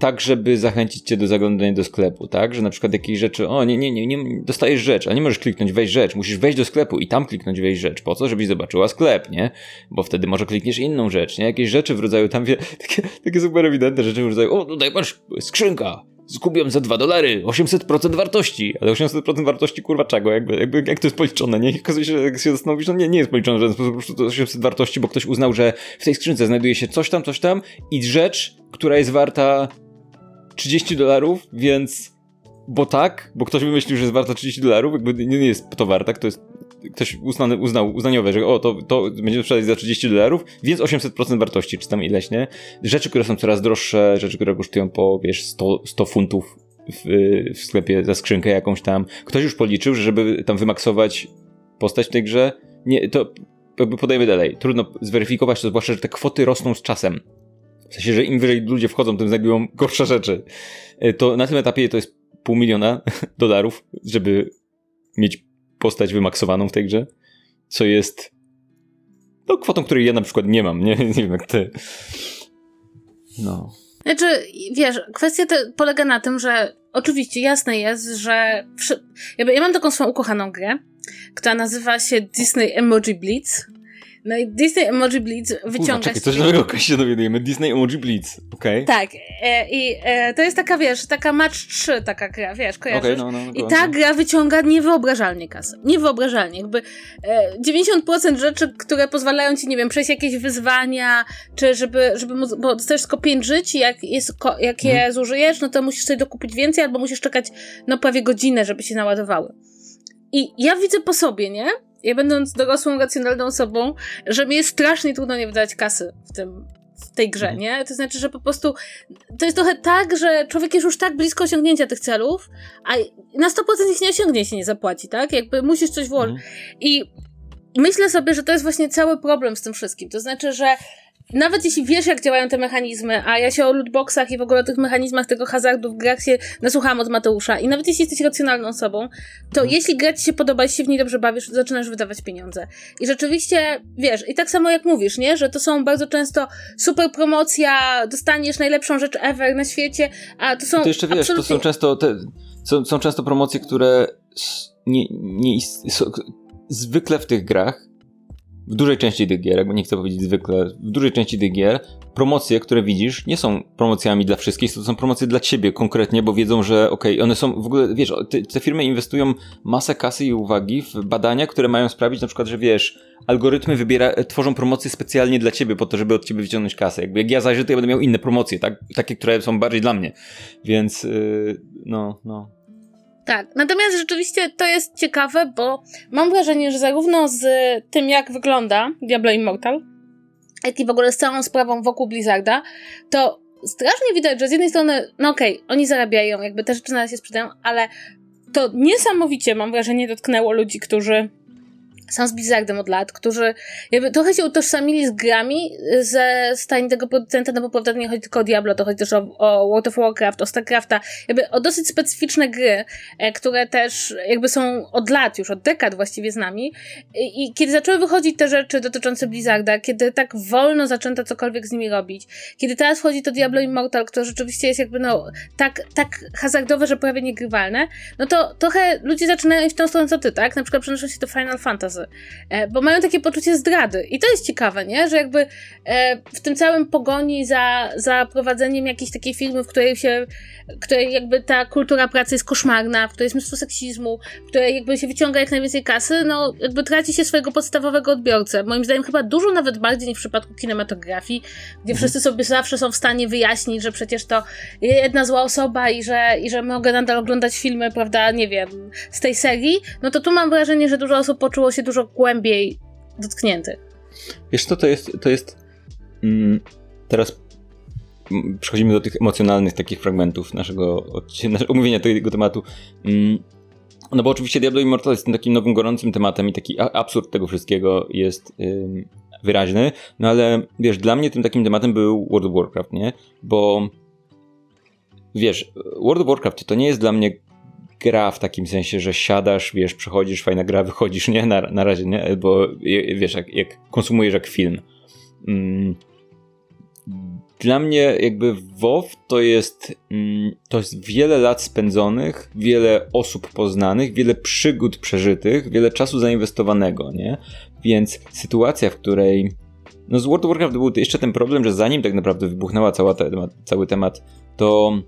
tak, żeby zachęcić cię do zaglądania do sklepu, tak? Że na przykład jakieś rzeczy, o nie, nie, nie, nie, dostajesz rzecz, ale nie możesz kliknąć weź rzecz, musisz wejść do sklepu i tam kliknąć weź rzecz, po co? Żebyś zobaczyła sklep, nie? Bo wtedy może klikniesz inną rzecz, nie? Jakieś rzeczy w rodzaju tam, wie, takie, takie super ewidentne rzeczy w rodzaju, o tutaj patrz, skrzynka, zgubiłem za dwa dolary, osiemset procent wartości, ale osiemset procent wartości kurwa czego, jakby, jakby jak to jest policzone, nie? I okazuje się, że jak się zastanowisz, no nie, nie jest policzone w żaden sposób, po prostu to osiemset wartości, bo ktoś uznał, że w tej skrzynce znajduje się coś tam, coś tam i rzecz, która jest warta trzydzieści dolarów, więc... Bo tak, bo ktoś wymyślił, że jest warta trzydzieści dolarów, jakby nie jest to warta, to jest... Ktoś uznany, uznał uznaniowe, że o, to, to będziemy sprzedać za trzydzieści dolarów, więc osiemset procent wartości, czy tam ileś, nie? Rzeczy, które są coraz droższe, rzeczy, które kosztują po, wiesz, sto funtów w, w sklepie za skrzynkę jakąś tam. Ktoś już policzył, że żeby tam wymaksować postać w tej grze, nie, to jakby podajemy dalej. Trudno zweryfikować to, zwłaszcza, że te kwoty rosną z czasem. W sensie, że im wyżej ludzie wchodzą, tym znajdują gorsze rzeczy. To na tym etapie to jest pół miliona dolarów, żeby mieć postać wymaksowaną w tej grze, co jest no kwotą, której ja na przykład nie mam, nie, nie wiem jak ty. No. Znaczy, wiesz, kwestia te polega na tym, że oczywiście jasne jest, że wszy... ja mam taką swoją ukochaną grę, która nazywa się Disney Emoji Blitz. No i Disney Emoji Blitz wyciąga... Czekaj, coś nowego się dowiadujemy. Disney Emoji Blitz, okej. Okay. Tak. E, I e, to jest taka, wiesz, taka match trzy taka gra, wiesz, kojarzysz? Okay, no, no, no, I ta no. gra wyciąga niewyobrażalnie kasę. Niewyobrażalnie. Jakby e, dziewięćdziesiąt procent rzeczy, które pozwalają ci, nie wiem, przejść jakieś wyzwania, czy żeby, żeby móc, bo dostajesz tylko pięć życi, jak, jest, ko, jak je hmm. zużyjesz, no to musisz sobie dokupić więcej, albo musisz czekać no prawie godzinę, żeby się naładowały. I ja widzę po sobie, nie? Ja będąc dorosłą, racjonalną osobą, że mi jest strasznie trudno nie wydać kasy w tym, w tej grze, nie? To znaczy, że po prostu to jest trochę tak, że człowiek jest już tak blisko osiągnięcia tych celów, a na sto procent ich nie osiągnie, się nie zapłaci, tak? Jakby musisz coś włożyć. I myślę sobie, że to jest właśnie cały problem z tym wszystkim. To znaczy, że nawet jeśli wiesz, jak działają te mechanizmy, a ja się o lootboxach i w ogóle o tych mechanizmach tego hazardu w grach się nasłuchałam od Mateusza i nawet jeśli jesteś racjonalną osobą, to mm. jeśli gra ci się podoba, jeśli się w niej dobrze bawisz, zaczynasz wydawać pieniądze. I rzeczywiście, wiesz, i tak samo jak mówisz, nie, że to są bardzo często super promocja, dostaniesz najlepszą rzecz ever na świecie, a to są... I to jeszcze wiesz, absolutnie... to są często te, są, są często promocje, które nie, nie są, zwykle w tych grach w dużej części tych gier, jakby nie chcę powiedzieć zwykle, w dużej części tych gier promocje, które widzisz, nie są promocjami dla wszystkich, to są promocje dla ciebie konkretnie, bo wiedzą, że okej, okay, one są w ogóle, wiesz, te, te firmy inwestują masę kasy i uwagi w badania, które mają sprawić na przykład, że wiesz, algorytmy wybiera, tworzą promocje specjalnie dla ciebie po to, żeby od ciebie wyciągnąć kasę. Jakby jak ja zajrzę, to ja będę miał inne promocje, tak? Takie, które są bardziej dla mnie. Więc yy, no, no. Tak, natomiast rzeczywiście to jest ciekawe, bo mam wrażenie, że zarówno z tym, jak wygląda Diablo Immortal, jak i w ogóle z całą sprawą wokół Blizzarda, to strasznie widać, że z jednej strony, no okej, okay, oni zarabiają, jakby te rzeczy na razie się sprzedają, ale to niesamowicie, mam wrażenie, dotknęło ludzi, którzy są z Blizzardem od lat, którzy jakby trochę się utożsamili z grami ze stajni tego producenta, no bo prawda nie chodzi tylko o Diablo, to chodzi też o, o World of Warcraft, o StarCrafta, jakby o dosyć specyficzne gry, e, które też jakby są od lat już, od dekad właściwie z nami. I, i kiedy zaczęły wychodzić te rzeczy dotyczące Blizzarda, kiedy tak wolno zaczęto cokolwiek z nimi robić, kiedy teraz wchodzi to Diablo Immortal, które rzeczywiście jest jakby no tak, tak hazardowe, że prawie niegrywalne, no to trochę ludzie zaczynają iść w tą stronę co ty, tak? Na przykład przenoszą się do Final Fantasy, bo mają takie poczucie zdrady. I to jest ciekawe, nie? Że jakby w tym całym pogoni za, za prowadzeniem jakiejś takiej firmy, w której się, w której jakby ta kultura pracy jest koszmarna, w której jest mnóstwo seksizmu, w której jakby się wyciąga jak najwięcej kasy, no jakby traci się swojego podstawowego odbiorcę. Moim zdaniem chyba dużo nawet bardziej niż w przypadku kinematografii, gdzie wszyscy sobie zawsze są w stanie wyjaśnić, że przecież to jedna zła osoba i że, i że mogę nadal oglądać filmy, prawda, nie wiem, z tej serii, no to tu mam wrażenie, że dużo osób poczuło się dużo głębiej dotknięty. Wiesz co, to jest, to jest mm, teraz mm, przechodzimy do tych emocjonalnych takich fragmentów naszego, naszego omówienia tego tematu. Mm, no bo oczywiście Diablo Immortal jest tym takim nowym, gorącym tematem i taki a, absurd tego wszystkiego jest ym, wyraźny, no ale wiesz, dla mnie tym takim tematem był World of Warcraft, nie? Bo wiesz, World of Warcraft to nie jest dla mnie gra w takim sensie, że siadasz, wiesz, przechodzisz, fajna gra, wychodzisz, nie? Na, na razie, nie? Bo wiesz, jak, jak konsumujesz jak film. Mm. Dla mnie jakby WoW to jest, mm, to jest wiele lat spędzonych, wiele osób poznanych, wiele przygód przeżytych, wiele czasu zainwestowanego, nie? Więc sytuacja, w której... No z World of Warcraft był jeszcze ten problem, że zanim tak naprawdę wybuchnęła cała temat, cały temat, to...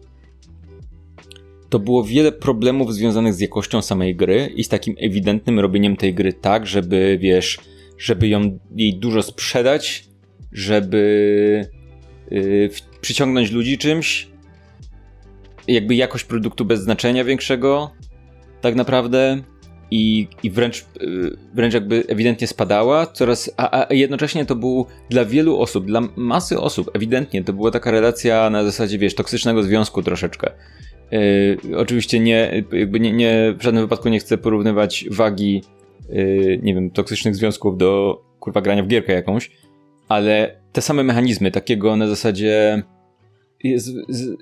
to było wiele problemów związanych z jakością samej gry i z takim ewidentnym robieniem tej gry tak, żeby, wiesz, żeby ją, jej dużo sprzedać, żeby yy, przyciągnąć ludzi czymś, jakby jakość produktu bez znaczenia większego tak naprawdę i, i wręcz, wręcz jakby ewidentnie spadała coraz, a, a jednocześnie to był dla wielu osób, dla masy osób ewidentnie to była taka relacja na zasadzie, wiesz, toksycznego związku troszeczkę. Yy, oczywiście nie, jakby nie, nie, w żadnym wypadku nie chcę porównywać wagi, yy, nie wiem, toksycznych związków do kurwa grania w gierkę jakąś, ale te same mechanizmy takiego na zasadzie z, z, z,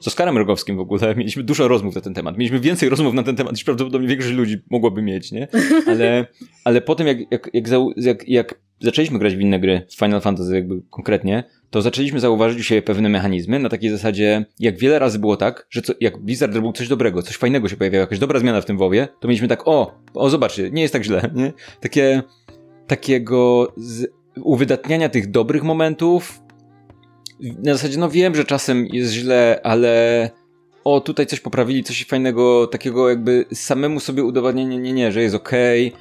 z Oscarem Rogowskim w ogóle mieliśmy dużo rozmów na ten temat. Mieliśmy więcej rozmów na ten temat niż prawdopodobnie większość ludzi mogłoby mieć, nie? Ale, ale potem jak, jak, jak, za, jak, jak zaczęliśmy grać w inne gry, w Final Fantasy jakby konkretnie, to zaczęliśmy zauważyć u siebie pewne mechanizmy na takiej zasadzie, jak wiele razy było tak, że co, jak Blizzard robił coś dobrego, coś fajnego się pojawiało, jakaś dobra zmiana w tym WoWie, to mieliśmy tak, o, o zobaczcie, nie jest tak źle, nie? Takie, takiego z, uwydatniania tych dobrych momentów na zasadzie, no wiem, że czasem jest źle, ale o, tutaj coś poprawili, coś fajnego, takiego jakby samemu sobie udowadniania, nie, nie, nie, że jest okej. Okay.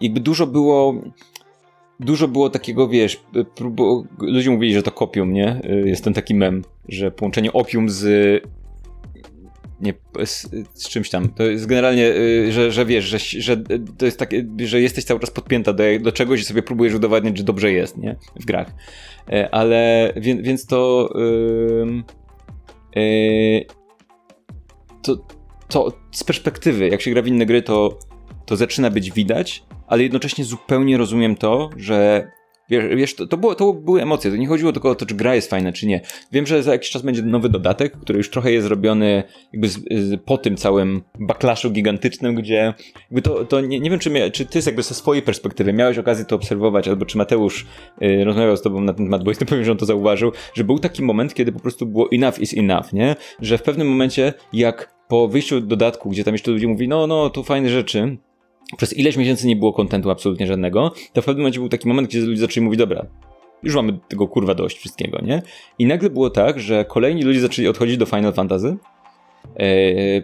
Jakby dużo było... Dużo było takiego, wiesz, próbu... ludzie mówili, że to kopium, nie? Jest ten taki mem, że połączenie opium z... Nie, z, z czymś tam. To jest generalnie, że, że wiesz, że, że to jest takie, że jesteś cały czas podpięta do, do czegoś i sobie próbujesz udowadniać, że dobrze jest, nie? W grach. Ale, więc, więc to... Yy, yy, to... To z perspektywy, jak się gra w inne gry, to, to zaczyna być widać, ale jednocześnie zupełnie rozumiem to, że wiesz, to, to, było, to były emocje, to nie chodziło tylko o to, czy gra jest fajna, czy nie. Wiem, że za jakiś czas będzie nowy dodatek, który już trochę jest zrobiony jakby z, z, po tym całym backlashu gigantycznym, gdzie jakby to, to nie, nie wiem, czy, mia, czy ty jakby ze swojej perspektywy miałeś okazję to obserwować, albo czy Mateusz y, rozmawiał z tobą na ten temat, bo jestem pewien, że on to zauważył, że był taki moment, kiedy po prostu było enough is enough, nie? Że w pewnym momencie, jak po wyjściu dodatku, gdzie tam jeszcze ludzie mówili, no, no, tu fajne rzeczy, przez ileś miesięcy nie było kontentu absolutnie żadnego, to w pewnym momencie był taki moment, gdzie ludzie zaczęli mówić, dobra, już mamy tego kurwa dość wszystkiego, nie? I nagle było tak, że kolejni ludzie zaczęli odchodzić do Final Fantasy. Yy,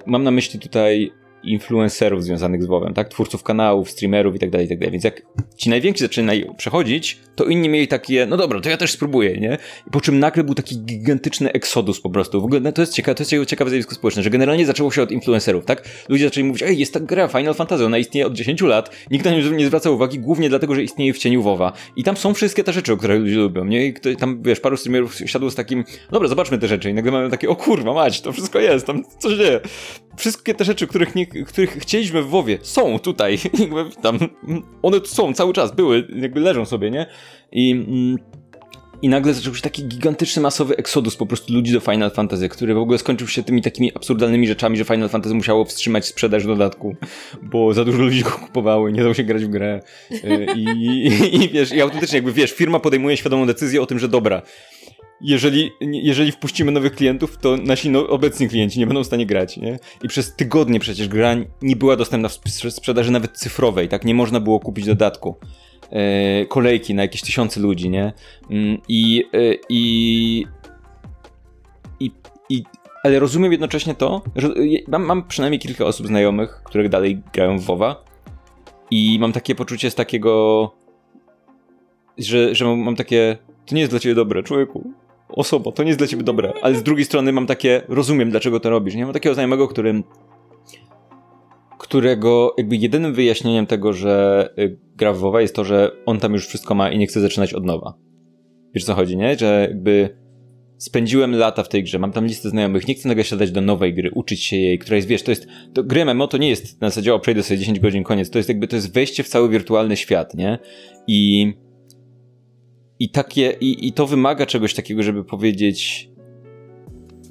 mam na myśli tutaj influencerów związanych z WoWem, tak? Twórców kanałów, streamerów i tak dalej, i tak dalej. Więc jak ci najwięksi zaczynają przechodzić, to inni mieli takie, no dobra, to ja też spróbuję, nie? Po czym nagle był taki gigantyczny eksodus po prostu. W ogóle no to jest ciekawe, to jest ciekawe zjawisko społeczne, że generalnie zaczęło się od influencerów, tak? Ludzie zaczęli mówić, ej, jest ta gra Final Fantasy, ona istnieje od dziesięciu lat, nikt na nią nie zwraca uwagi, głównie dlatego, że istnieje w cieniu WoWa. I tam są wszystkie te rzeczy, o które ludzie lubią, nie? I tam, wiesz, paru streamerów siadło z takim, dobra, zobaczmy te rzeczy. I nagle mamy takie, o kurwa mać, to wszystko jest, tam coś dzieje. Wszystkie te rzeczy, których nie których chcieliśmy w WoWie, są tutaj, tam, one tu są, cały czas były, jakby leżą sobie, nie? I, i nagle zaczął się taki gigantyczny, masowy eksodus po prostu ludzi do Final Fantasy, który w ogóle skończył się tymi takimi absurdalnymi rzeczami, że Final Fantasy musiało wstrzymać sprzedaż w dodatku, bo za dużo ludzi go kupowały, nie dało się grać w grę i, i, i wiesz, i autentycznie jakby, wiesz, firma podejmuje świadomą decyzję o tym, że dobra, Jeżeli, jeżeli wpuścimy nowych klientów, to nasi no, obecni klienci nie będą w stanie grać, nie? I przez tygodnie przecież gra nie była dostępna w sprzedaży nawet cyfrowej, tak? Nie można było kupić dodatku. Yy, kolejki na jakieś tysiące ludzi, nie? I... Yy, i yy, yy, yy, ale rozumiem jednocześnie to, że mam, mam przynajmniej kilka osób znajomych, które dalej grają w WoWa i mam takie poczucie z takiego... że, że mam takie... To nie jest dla ciebie dobre, człowieku. Osoba, to nie jest dla ciebie dobre, ale z drugiej strony mam takie, rozumiem, dlaczego to robisz. Nie mam takiego znajomego, którym, którego jakby jedynym wyjaśnieniem tego, że gra w WoWa jest to, że on tam już wszystko ma i nie chce zaczynać od nowa. Wiesz, co chodzi, nie? Że jakby spędziłem lata w tej grze, mam tam listę znajomych, nie chcę nagle siadać do nowej gry, uczyć się jej, która jest, wiesz, to jest, to gry M M O to nie jest na zasadzie, o, przejdę sobie dziesięć godzin, koniec. To jest jakby, to jest wejście w cały wirtualny świat, nie? I... I, takie, i, I to wymaga czegoś takiego, żeby powiedzieć,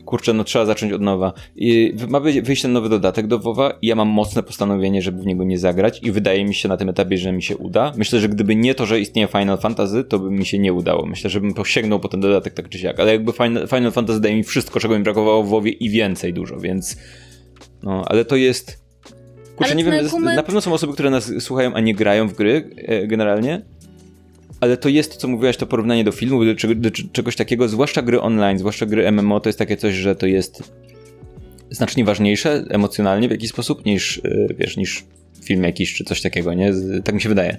kurczę, no trzeba zacząć od nowa. I ma wyjść ten nowy dodatek do WoWa i ja mam mocne postanowienie, żeby w niego nie zagrać i wydaje mi się na tym etapie, że mi się uda. Myślę, że gdyby nie to, że istnieje Final Fantasy, to by mi się nie udało. Myślę, że bym posięgnął po ten dodatek tak czy siak, ale jakby Final, Final Fantasy daje mi wszystko, czego mi brakowało w WoWie i więcej dużo, więc no, ale to jest... Kurczę, ale nie wiem, argument... na pewno są osoby, które nas słuchają, a nie grają w gry e, generalnie. Ale to jest, co mówiłaś, to porównanie do filmu, do, czego, do czegoś takiego, zwłaszcza gry online, zwłaszcza gry M M O, to jest takie coś, że to jest znacznie ważniejsze emocjonalnie w jakiś sposób niż, wiesz, niż film jakiś czy coś takiego, nie? Tak mi się wydaje.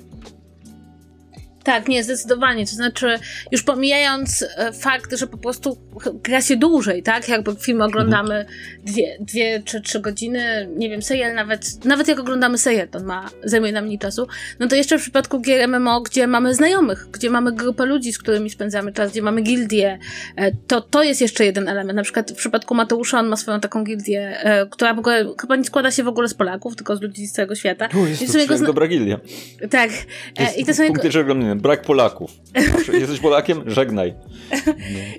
Tak, nie, zdecydowanie. To znaczy, już pomijając fakt, że po prostu gra się dłużej, tak? Jakby film oglądamy dwie, dwie czy trzy godziny, nie wiem, serial nawet, nawet jak oglądamy serial, to ma, zajmuje nam mniej czasu, no to jeszcze w przypadku gier M M O, gdzie mamy znajomych, gdzie mamy grupę ludzi, z którymi spędzamy czas, gdzie mamy gildię, to to jest jeszcze jeden element. Na przykład w przypadku Mateusza on ma swoją taką gildię, która w ogóle chyba nie składa się w ogóle z Polaków, tylko z ludzi z całego świata. Tu jest I to jego zna- dobra gildia. Tak. Jest I to są punkty, jego... Brak Polaków. Jesteś Polakiem? Żegnaj. No.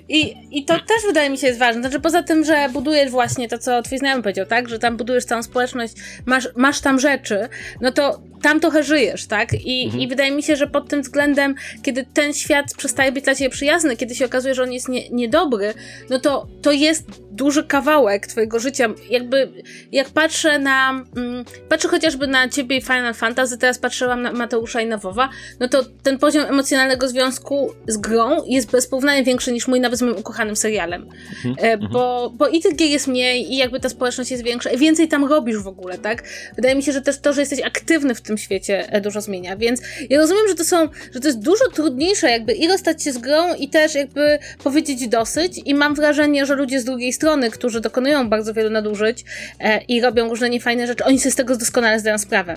I, I to też wydaje mi się jest ważne. Znaczy poza tym, że budujesz właśnie to, co twój znajomy powiedział, tak? Że tam budujesz całą społeczność, masz, masz tam rzeczy, no to tam trochę żyjesz, tak? I, mhm. I wydaje mi się, że pod tym względem, kiedy ten świat przestaje być dla ciebie przyjazny, kiedy się okazuje, że on jest nie, niedobry, no to to jest duży kawałek twojego życia. Jakby, jak patrzę na... Mm, patrzę chociażby na ciebie i Final Fantasy, teraz patrzyłam na Mateusza i na WoWa, no to ten poziom emocjonalnego związku z grą jest bez porównania większy niż mój nawet z moim ukochanym serialem. Mhm. Bo, bo i tych gier jest mniej i jakby ta społeczność jest większa i więcej tam robisz w ogóle, tak? Wydaje mi się, że też to, że jesteś aktywny w tym świecie dużo zmienia, więc ja rozumiem, że to są, że to jest dużo trudniejsze jakby i rozstać się z grą i też jakby powiedzieć dosyć i mam wrażenie, że ludzie z drugiej strony, którzy dokonują bardzo wielu nadużyć e, i robią różne niefajne rzeczy, oni sobie z tego doskonale zdają sprawę.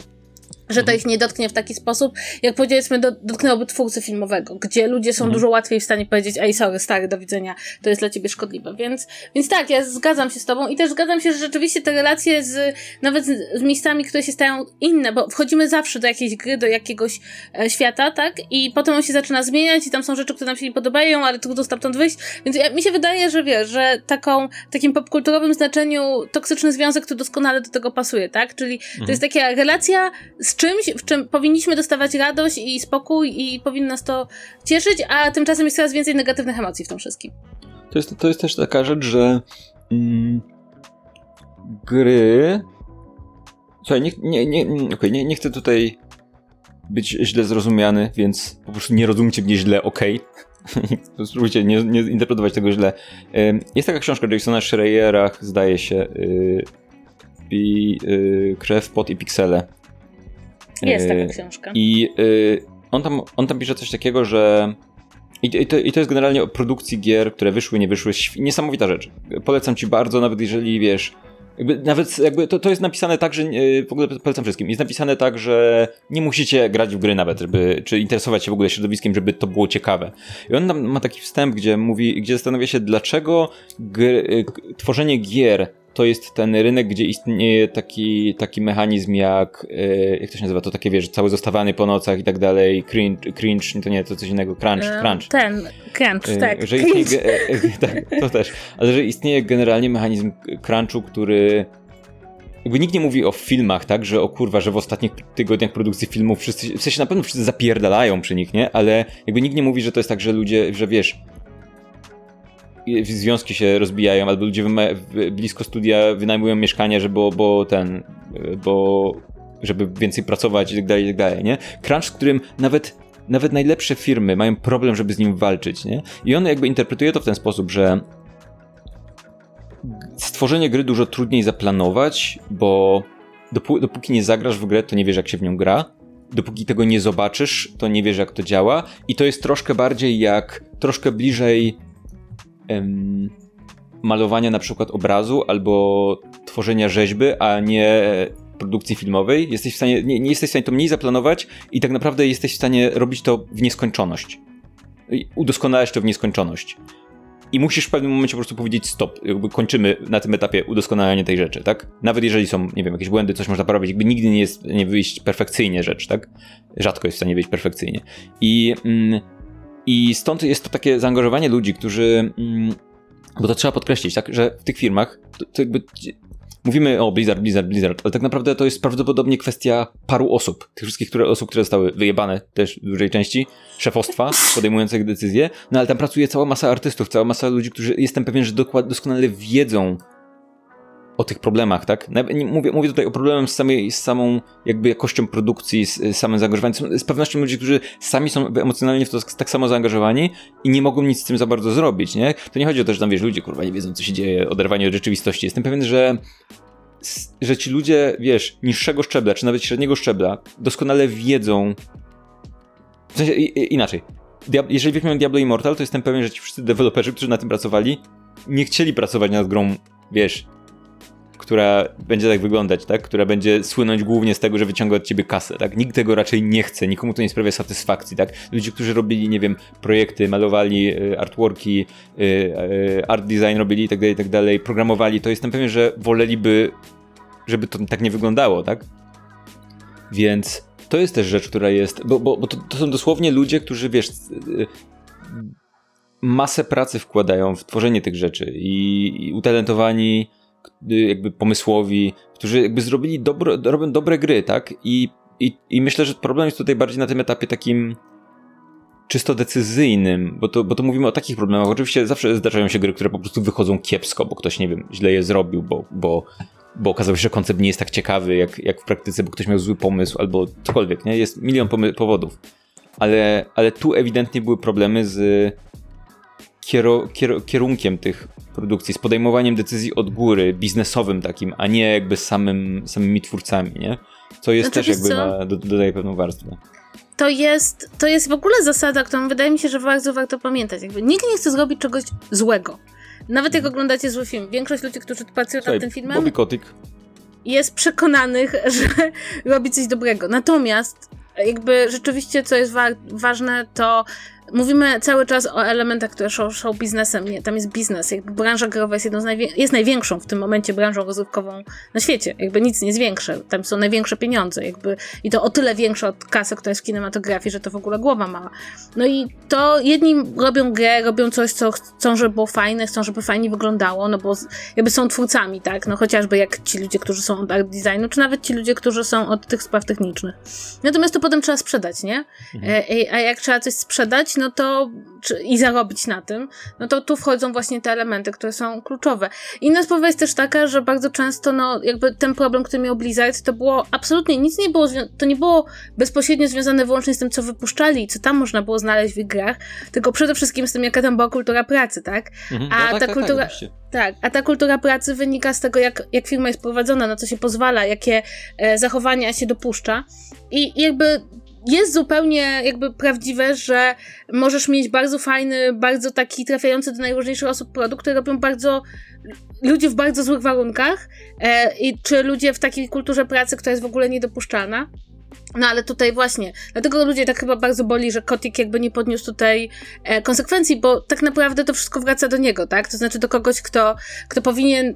Że to ich nie dotknie w taki sposób, jak powiedzmy, do, dotknęłoby twórcy filmowego, gdzie ludzie są dużo łatwiej w stanie powiedzieć: ej, sorry, stary, do widzenia, to jest dla ciebie szkodliwe. Więc, więc tak, ja zgadzam się z tobą i też zgadzam się, że rzeczywiście te relacje z, nawet z, z miejscami, które się stają inne, bo wchodzimy zawsze do jakiejś gry, do jakiegoś e, świata, tak? I potem on się zaczyna zmieniać i tam są rzeczy, które nam się nie podobają, ale trudno stamtąd wyjść. Więc ja, mi się wydaje, że wiesz, że taką, takim popkulturowym znaczeniu toksyczny związek to doskonale do tego pasuje, tak? Czyli to jest taka relacja z czymś, w czym powinniśmy dostawać radość i spokój i powinno nas to cieszyć, a tymczasem jest coraz więcej negatywnych emocji w tym wszystkim. To jest, to jest też taka rzecz, że mm, gry... Słuchaj, nie, nie, nie, okay, nie, nie chcę tutaj być źle zrozumiany, więc po prostu nie rozumcie mnie źle, okej? Okay? Spróbujcie nie, nie interpretować tego źle. Jest taka książka Jasona Schreiera, zdaje się, i Krew, pot i piksele. Jest taka książka. I y, on, tam, on tam pisze coś takiego, że... I, i, to, I to jest generalnie o produkcji gier, które wyszły, nie wyszły. Niesamowita rzecz. Polecam ci bardzo, nawet jeżeli wiesz... Jakby, nawet jakby to, to jest napisane tak, że... Y, w ogóle polecam wszystkim. Jest napisane tak, że nie musicie grać w gry nawet, żeby, czy interesować się w ogóle środowiskiem, żeby to było ciekawe. I on tam ma taki wstęp, gdzie mówi, gdzie zastanawia się, dlaczego gry, y, tworzenie gier... To jest ten rynek, gdzie istnieje taki, taki mechanizm jak, yy, jak to się nazywa, to takie, wiesz, całe zostawanie po nocach i tak dalej, cringe, cringe, to nie, to coś innego, crunch, eee, crunch. Ten, crunch, yy, tak. Że istnieje, cringe. E, e, tak, to też, ale że istnieje generalnie mechanizm crunchu, który... Jakby nikt nie mówi o filmach, tak, że o kurwa, że w ostatnich tygodniach produkcji filmów wszyscy, w sensie na pewno wszyscy zapierdalają przy nich, nie? Ale jakby nikt nie mówi, że to jest tak, że ludzie, że wiesz... Związki się rozbijają, albo ludzie wyma- w- blisko studia wynajmują mieszkania, żeby, bo ten, bo, żeby więcej pracować i tak dalej, i tak dalej, nie? Crunch, z którym nawet, nawet najlepsze firmy mają problem, żeby z nim walczyć, nie? I on jakby interpretuje to w ten sposób, że stworzenie gry dużo trudniej zaplanować, bo dopó- dopóki nie zagrasz w grę, to nie wiesz, jak się w nią gra. Dopóki tego nie zobaczysz, to nie wiesz, jak to działa. I to jest troszkę bardziej jak, troszkę bliżej Um, malowania na przykład obrazu albo tworzenia rzeźby, a nie produkcji filmowej. Jesteś w stanie, nie, nie jesteś w stanie to mniej zaplanować i tak naprawdę jesteś w stanie robić to w nieskończoność. Udoskonalać to w nieskończoność. I musisz w pewnym momencie po prostu powiedzieć stop, jakby kończymy na tym etapie udoskonalenie tej rzeczy, tak? Nawet jeżeli są, nie wiem, jakieś błędy, coś można porobić, jakby nigdy nie jest, nie wyjść perfekcyjnie rzecz, tak? Rzadko jest w stanie wyjść perfekcyjnie. I... Mm, I stąd jest to takie zaangażowanie ludzi, którzy... Bo to trzeba podkreślić, tak, że w tych firmach to, to jakby... Mówimy o Blizzard, Blizzard, Blizzard, ale tak naprawdę to jest prawdopodobnie kwestia paru osób. Tych wszystkich które, osób, które zostały wyjebane też w dużej części, szefostwa podejmujących decyzje, no ale tam pracuje cała masa artystów, cała masa ludzi, którzy jestem pewien, że dokładnie doskonale wiedzą o tych problemach, tak? Mówię, mówię tutaj o problemach z, samej, z samą jakby jakością produkcji, z, z samym zaangażowaniem. Z pewnością ludzie, którzy sami są emocjonalnie w to tak samo zaangażowani i nie mogą nic z tym za bardzo zrobić, nie? To nie chodzi o to, że tam, wiesz, ludzie, kurwa, nie wiedzą, co się dzieje, oderwanie od rzeczywistości. Jestem pewien, że, że ci ludzie, wiesz, niższego szczebla, czy nawet średniego szczebla doskonale wiedzą, W sensie i, inaczej. Diab- jeżeli weźmiemy Diablo Immortal, to jestem pewien, że ci wszyscy deweloperzy, którzy na tym pracowali, nie chcieli pracować nad grą, wiesz, która będzie tak wyglądać, tak? Która będzie słynąć głównie z tego, że wyciąga od ciebie kasę, tak? Nikt tego raczej nie chce, nikomu to nie sprawia satysfakcji, tak? Ludzie, którzy robili, nie wiem, projekty, malowali artworki, art design robili i tak dalej, i tak dalej, programowali, to jestem pewien, że woleliby, żeby to tak nie wyglądało, tak? Więc to jest też rzecz, która jest, bo, bo, bo to, to są dosłownie ludzie, którzy, wiesz, masę pracy wkładają w tworzenie tych rzeczy i, i utalentowani, jakby pomysłowi, którzy jakby zrobili dobro, robią dobre gry, tak? I, i, i myślę, że problem jest tutaj bardziej na tym etapie takim czysto decyzyjnym, bo to, bo to mówimy o takich problemach. Oczywiście zawsze zdarzają się gry, które po prostu wychodzą kiepsko, bo ktoś, nie wiem, źle je zrobił, bo, bo, bo okazało się, że koncept nie jest tak ciekawy jak, jak w praktyce, bo ktoś miał zły pomysł albo cokolwiek, nie? Jest milion pomy- powodów. Ale, ale tu ewidentnie były problemy z Kiero, kier, kierunkiem tych produkcji, z podejmowaniem decyzji od góry, biznesowym takim, a nie jakby samym, samymi twórcami, nie? Co jest znaczy, też jakby ma, do, dodaje pewną warstwę. To jest, to jest w ogóle zasada, którą wydaje mi się, że bardzo warto pamiętać. Jakby nikt nie chce zrobić czegoś złego. Nawet jak oglądacie zły film. Większość ludzi, którzy pracują nad tym filmem, Bobby Kotick, jest przekonanych, że robi coś dobrego. Natomiast jakby rzeczywiście, co jest wa- ważne, to mówimy cały czas o elementach, które są show, show biznesem. Nie, tam jest biznes. Jakby branża growa jest jedną z najwię- jest największą w tym momencie branżą rozrywkową na świecie. Jakby nic nie jest większe. Tam są największe pieniądze. Jakby i to o tyle większe od kasy, która jest w kinematografii, że to w ogóle głowa mała. No i to jedni robią grę, robią coś, co chcą, żeby było fajne, chcą, żeby fajnie wyglądało, no bo jakby są twórcami, tak? No chociażby jak ci ludzie, którzy są od art designu, czy nawet ci ludzie, którzy są od tych spraw technicznych. Natomiast to potem trzeba sprzedać, nie? E- a jak trzeba coś sprzedać, no to czy, i zarobić na tym, no to tu wchodzą właśnie te elementy, które są kluczowe. Inna sprawa jest też taka, że bardzo często, no jakby ten problem, który miał Blizzard, to było absolutnie nic nie było, to nie było bezpośrednio związane wyłącznie z tym, co wypuszczali i co tam można było znaleźć w ich grach, tylko przede wszystkim z tym, jaka tam była kultura pracy, tak? Mhm, a no tak, ta kultura, tak, tak, tak, a ta kultura pracy wynika z tego, jak, jak firma jest prowadzona, na co się pozwala, jakie e, zachowania się dopuszcza i, i jakby jest zupełnie jakby prawdziwe, że możesz mieć bardzo fajny, bardzo taki trafiający do najróżniejszych osób produkt, który robią bardzo ludzie w bardzo złych warunkach, e, i, czy ludzie w takiej kulturze pracy, która jest w ogóle niedopuszczalna. No ale tutaj właśnie, dlatego ludzie tak chyba bardzo boli, że Kotick jakby nie podniósł tutaj e, konsekwencji, bo tak naprawdę to wszystko wraca do niego, tak? To znaczy do kogoś, kto, kto powinien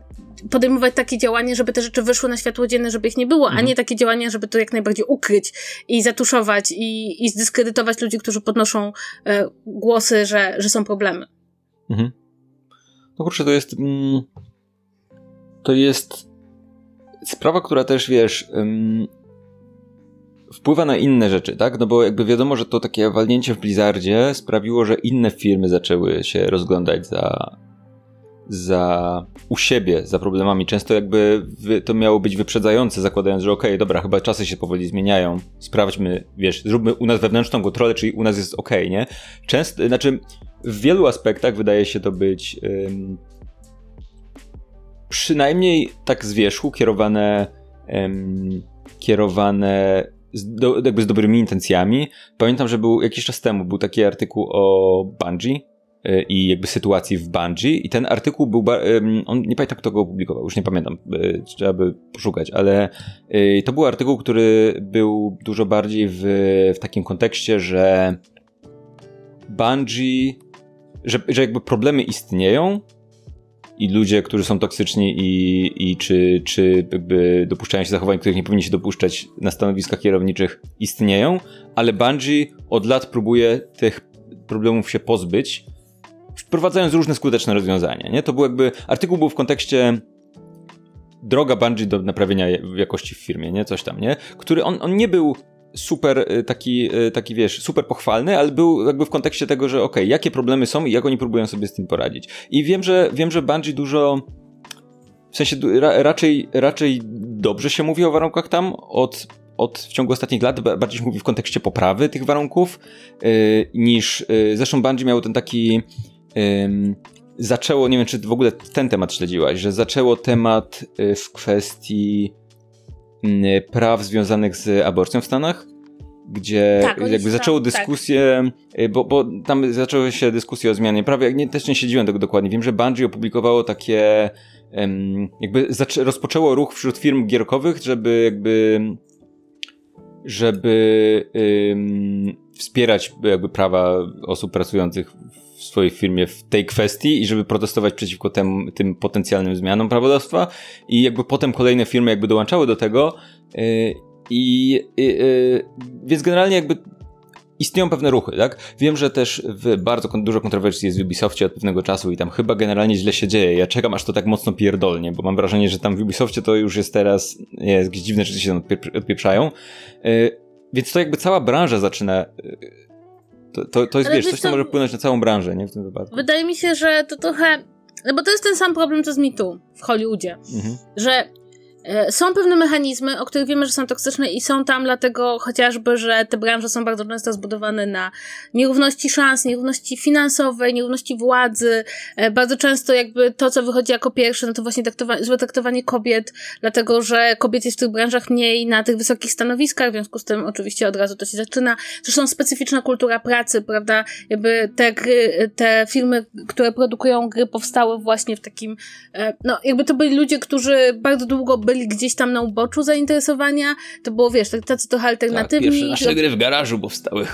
podejmować takie działanie, żeby te rzeczy wyszły na światło dzienne, żeby ich nie było, mhm. a nie takie działania, żeby to jak najbardziej ukryć i zatuszować i, i zdyskredytować ludzi, którzy podnoszą e, głosy, że, że są problemy. Mhm. No kurczę, to jest mm, to jest sprawa, która też, wiesz, ym, wpływa na inne rzeczy, tak? No bo jakby wiadomo, że to takie walnięcie w Blizzardzie sprawiło, że inne firmy zaczęły się rozglądać za za u siebie, za problemami. Często jakby wy, to miało być wyprzedzające, zakładając, że okej, okay, dobra, chyba czasy się powoli zmieniają, sprawdźmy, wiesz, zróbmy u nas wewnętrzną kontrolę, czyli u nas jest okej, okay, nie? Często, znaczy w wielu aspektach wydaje się to być ym, przynajmniej tak z wierzchu kierowane ym, kierowane z do, jakby z dobrymi intencjami. Pamiętam, że był jakiś czas temu był taki artykuł o Bungie i jakby sytuacji w Bungie i ten artykuł był, on nie pamiętam kto go opublikował, już nie pamiętam, trzeba by poszukać, ale to był artykuł, który był dużo bardziej w, w takim kontekście, że Bungie, że, że jakby problemy istnieją i ludzie, którzy są toksyczni i, i czy, czy jakby dopuszczają się zachowań, których nie powinni się dopuszczać na stanowiskach kierowniczych, istnieją, ale Bungie od lat próbuje tych problemów się pozbyć, wprowadzając różne skuteczne rozwiązania, nie? To był jakby, artykuł był w kontekście droga Bungie do naprawienia jakości w firmie, nie? Coś tam, nie? Który on, on nie był super taki, taki wiesz, super pochwalny, ale był jakby w kontekście tego, że okej, okay, jakie problemy są i jak oni próbują sobie z tym poradzić. I wiem, że wiem, że Bungie dużo w sensie ra, raczej, raczej dobrze się mówi o warunkach tam od Od w ciągu ostatnich lat, bardziej się mówi w kontekście poprawy tych warunków, yy, niż, yy, zresztą Bungie miało ten taki, yy, zaczęło, nie wiem czy w ogóle ten temat śledziłaś, że zaczęło temat yy, w kwestii yy, praw związanych z aborcją w Stanach, gdzie tak, jakby tam, zaczęło dyskusję, tak. bo, bo tam zaczęły się dyskusje o zmianie prawa. Nie, też nie śledziłem tego dokładnie. Wiem, że Bungie opublikowało takie, jakby rozpoczęło ruch wśród firm gierkowych, żeby jakby, żeby um, wspierać jakby prawa osób pracujących w swojej firmie w tej kwestii i żeby protestować przeciwko tem, tym potencjalnym zmianom prawodawstwa i jakby potem kolejne firmy jakby dołączały do tego yy, i yy, więc generalnie jakby istnieją pewne ruchy, tak? Wiem, że też w bardzo kon- dużo kontrowersji jest w Ubisoftie od pewnego czasu i tam chyba generalnie źle się dzieje. Ja czekam, aż to tak mocno pierdolnie, bo mam wrażenie, że tam w Ubisoftie to już jest teraz, nie, jakieś dziwne rzeczy się tam odpie- odpieprzają. Yy, więc to jakby cała branża zaczyna... Yy, to, to, to jest, wiesz, coś, co może wpłynąć na całą branżę, nie? W tym wypadku. Wydaje mi się, że to trochę... No bo to jest ten sam problem, co z Me Too w Hollywoodzie. Mhm. Że... Są pewne mechanizmy, o których wiemy, że są toksyczne i są tam dlatego chociażby, że te branże są bardzo często zbudowane na nierówności szans, nierówności finansowej, nierówności władzy. Bardzo często jakby to, co wychodzi jako pierwsze, no to właśnie traktowa- złe traktowanie kobiet, dlatego że kobiet jest w tych branżach mniej na tych wysokich stanowiskach, w związku z tym oczywiście od razu to się zaczyna. Zresztą specyficzna kultura pracy, prawda? Jakby te gry, te firmy, które produkują gry, powstały właśnie w takim, no jakby to byli ludzie, którzy bardzo długo byli gdzieś tam na uboczu zainteresowania, to było, wiesz, tacy trochę alternatywni. Tak, pierwsze nasze gry w garażu powstały.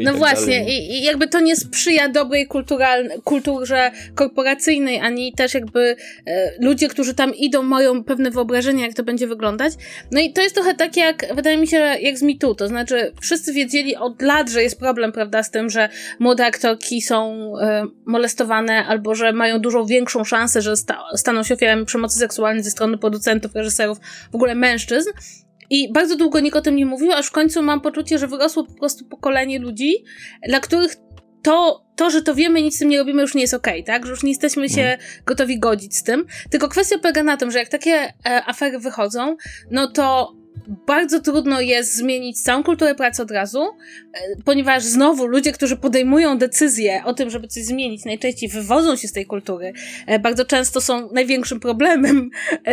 No tak właśnie, i, i jakby to nie sprzyja dobrej kulturalne, kulturze korporacyjnej, ani też jakby e, ludzie, którzy tam idą, mają pewne wyobrażenia, jak to będzie wyglądać. No i to jest trochę tak jak, wydaje mi się, jak z Me Too, to znaczy wszyscy wiedzieli od lat, że jest problem, prawda, z tym, że młode aktorki są e, molestowane, albo że mają dużo większą szansę, że sta- staną się ofiarami przemocy seksualnej ze strony producentów, reżyserów, w ogóle mężczyzn. I bardzo długo nikt o tym nie mówił, aż w końcu mam poczucie, że wyrosło po prostu pokolenie ludzi, dla których to, to że to wiemy, nic z tym nie robimy, już nie jest okej, okay, tak? Że już nie jesteśmy się gotowi godzić z tym. Tylko kwestia polega na tym, że jak takie e, afery wychodzą, no to bardzo trudno jest zmienić całą kulturę pracy od razu, ponieważ znowu ludzie, którzy podejmują decyzję o tym, żeby coś zmienić, najczęściej wywodzą się z tej kultury. Bardzo często są największym problemem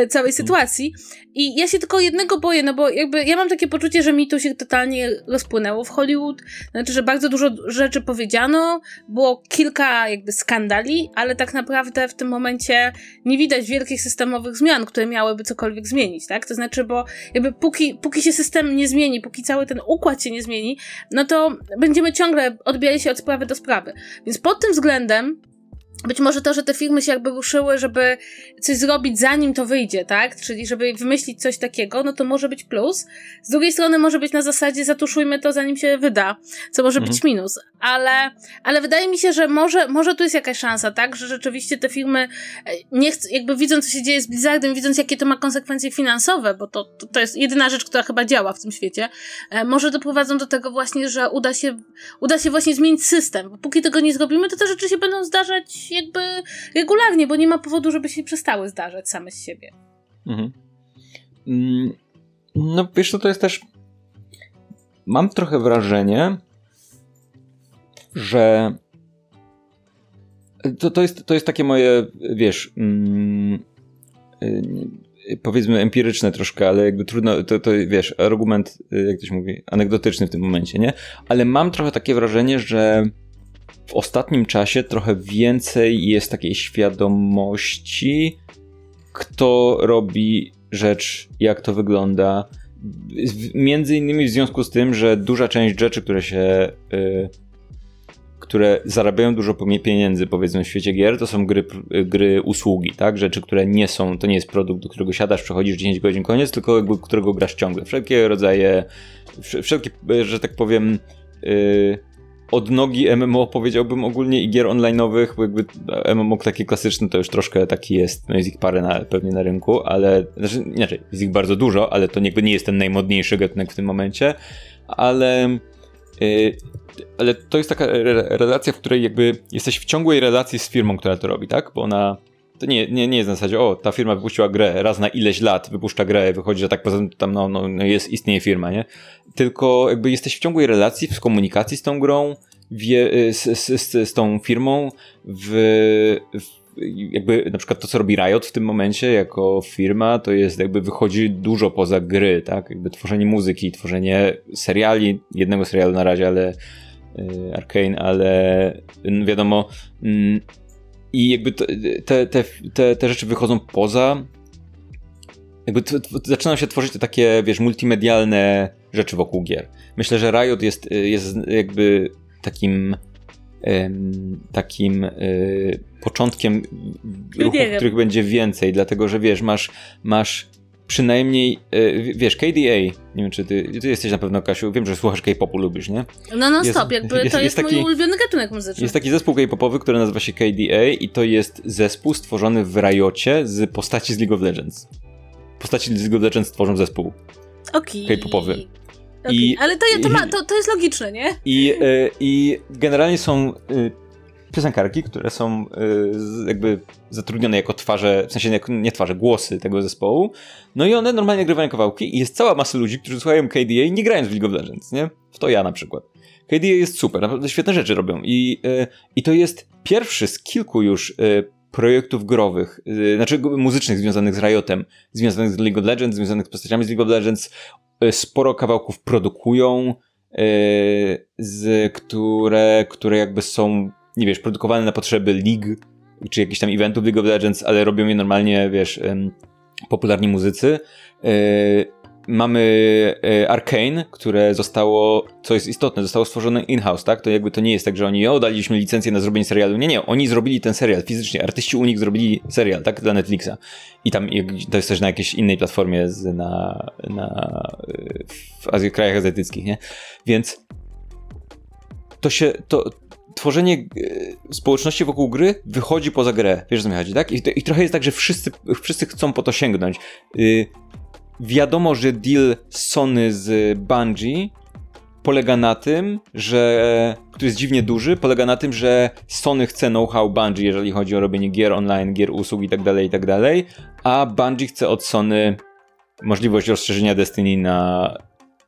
całej sytuacji. I ja się tylko jednego boję, no bo jakby ja mam takie poczucie, że mi to się totalnie rozpłynęło w Hollywood. Znaczy, że bardzo dużo rzeczy powiedziano, było kilka jakby skandali, ale tak naprawdę w tym momencie nie widać wielkich systemowych zmian, które miałyby cokolwiek zmienić, tak? To znaczy, bo jakby Póki, póki się system nie zmieni, póki cały ten układ się nie zmieni, no to będziemy ciągle odbijali się od sprawy do sprawy. Więc pod tym względem być może to, że te firmy się jakby ruszyły, żeby coś zrobić, zanim to wyjdzie, tak? Czyli żeby wymyślić coś takiego, no to może być plus. Z drugiej strony może być na zasadzie zatuszujmy to, zanim się wyda, co może mhm. być minus. Ale, ale wydaje mi się, że może, może tu jest jakaś szansa, tak? Że rzeczywiście te firmy nie chcą, jakby widząc, co się dzieje z Blizzardem, widząc, jakie to ma konsekwencje finansowe, bo to, to, to jest jedyna rzecz, która chyba działa w tym świecie, może doprowadzą do tego właśnie, że uda się, uda się właśnie zmienić system. Bo póki tego nie zrobimy, to te rzeczy się będą zdarzać jakby regularnie, bo nie ma powodu, żeby się przestały zdarzać same z siebie. Mhm. No wiesz co, to jest też... Mam trochę wrażenie, że to, to, jest, to jest takie moje, wiesz, yy, powiedzmy empiryczne troszkę, ale jakby trudno, to, to wiesz, argument, jak ktoś mówi, anegdotyczny w tym momencie, nie? Ale mam trochę takie wrażenie, że w ostatnim czasie trochę więcej jest takiej świadomości, kto robi rzecz, jak to wygląda. Między innymi w związku z tym, że duża część rzeczy, które się... Yy, które zarabiają dużo pieniędzy, powiedzmy, w świecie gier, to są gry, gry usługi, tak? Rzeczy, które nie są, to nie jest produkt, do którego siadasz, przechodzisz dziesięć godzin, koniec, tylko jakby, którego grasz ciągle. Wszelkie rodzaje, wszelkie, że tak powiem... Yy, odnogi M M O, powiedziałbym ogólnie, i gier online'owych, bo jakby M M O takie klasyczne to już troszkę taki jest, no jest ich parę na, pewnie na rynku, ale znaczy inaczej, jest ich bardzo dużo, ale to jakby nie jest ten najmodniejszy gatunek w tym momencie, ale yy, ale to jest taka re- relacja, w której jakby jesteś w ciągłej relacji z firmą, która to robi, tak? Bo ona to nie, nie, nie jest na zasadzie, o, ta firma wypuściła grę, raz na ileś lat wypuszcza grę, wychodzi, że tak poza tym tam no, no jest, istnieje firma, nie? Tylko jakby jesteś w ciągłej relacji, w komunikacji z tą grą, w, z, z, z tą firmą, w, jakby na przykład to, co robi Riot w tym momencie jako firma, to jest jakby wychodzi dużo poza gry, tak? Jakby tworzenie muzyki, tworzenie seriali, jednego serialu na razie, ale yy, Arcane, ale yy, wiadomo yy, i jakby te, te, te, te rzeczy wychodzą poza jakby t, t, zaczynają się tworzyć te takie, wiesz, multimedialne rzeczy wokół gier. Myślę, że Riot jest, jest jakby takim takim y, początkiem ruchów, których będzie więcej, dlatego że wiesz, masz, masz przynajmniej, y, wiesz, K D A, nie wiem czy ty, ty jesteś na pewno, Kasiu, wiem, że słuchasz K-popu, lubisz, nie? No no jest, stop, jakby jest, to jest, jest mój taki, ulubiony gatunek muzyczny. Jest taki zespół K-popowy, który nazywa się K D A i to jest zespół stworzony w Riocie z postaci z League of Legends. Postaci z League of Legends tworzą zespół okay. K-popowy. Okay. I, ale to, to, ma, to, to jest logiczne, nie? I, i generalnie są piosenkarki, które są jakby zatrudnione jako twarze, w sensie nie twarze, głosy tego zespołu. No i one normalnie grywają kawałki i jest cała masa ludzi, którzy słuchają K D A nie grając w League of Legends, nie? W to ja na przykład. K D A jest super, naprawdę świetne rzeczy robią. I, i to jest pierwszy z kilku już projektów growych, znaczy muzycznych związanych z Riotem, związanych z League of Legends, związanych z postaciami z League of Legends. Sporo kawałków produkują, yy, z które, które jakby są, nie wiesz, produkowane na potrzeby League, czy jakichś tam eventów League of Legends, ale robią je normalnie, wiesz, yy, popularni muzycy. Yy, mamy yy, Arcane, które zostało, co jest istotne, zostało stworzone in-house, tak? To jakby to nie jest tak, że oni, o, daliśmy licencję na zrobienie serialu. Nie, nie, oni zrobili ten serial fizycznie. Artyści u nich zrobili serial, tak? Dla Netflixa. I tam to jest też na jakiejś innej platformie z, na, na, w Azji, krajach azjatyckich, nie? Więc to się, to tworzenie yy, społeczności wokół gry wychodzi poza grę. Wiesz, co mi chodzi, tak? I, to, i trochę jest tak, że wszyscy, wszyscy chcą po to sięgnąć. Yy, Wiadomo, że deal Sony z Bungie polega na tym, że, który jest dziwnie duży, polega na tym, że Sony chce know-how Bungie, jeżeli chodzi o robienie gier online, gier usług i tak dalej, i tak dalej, a Bungie chce od Sony możliwość rozszerzenia Destiny na,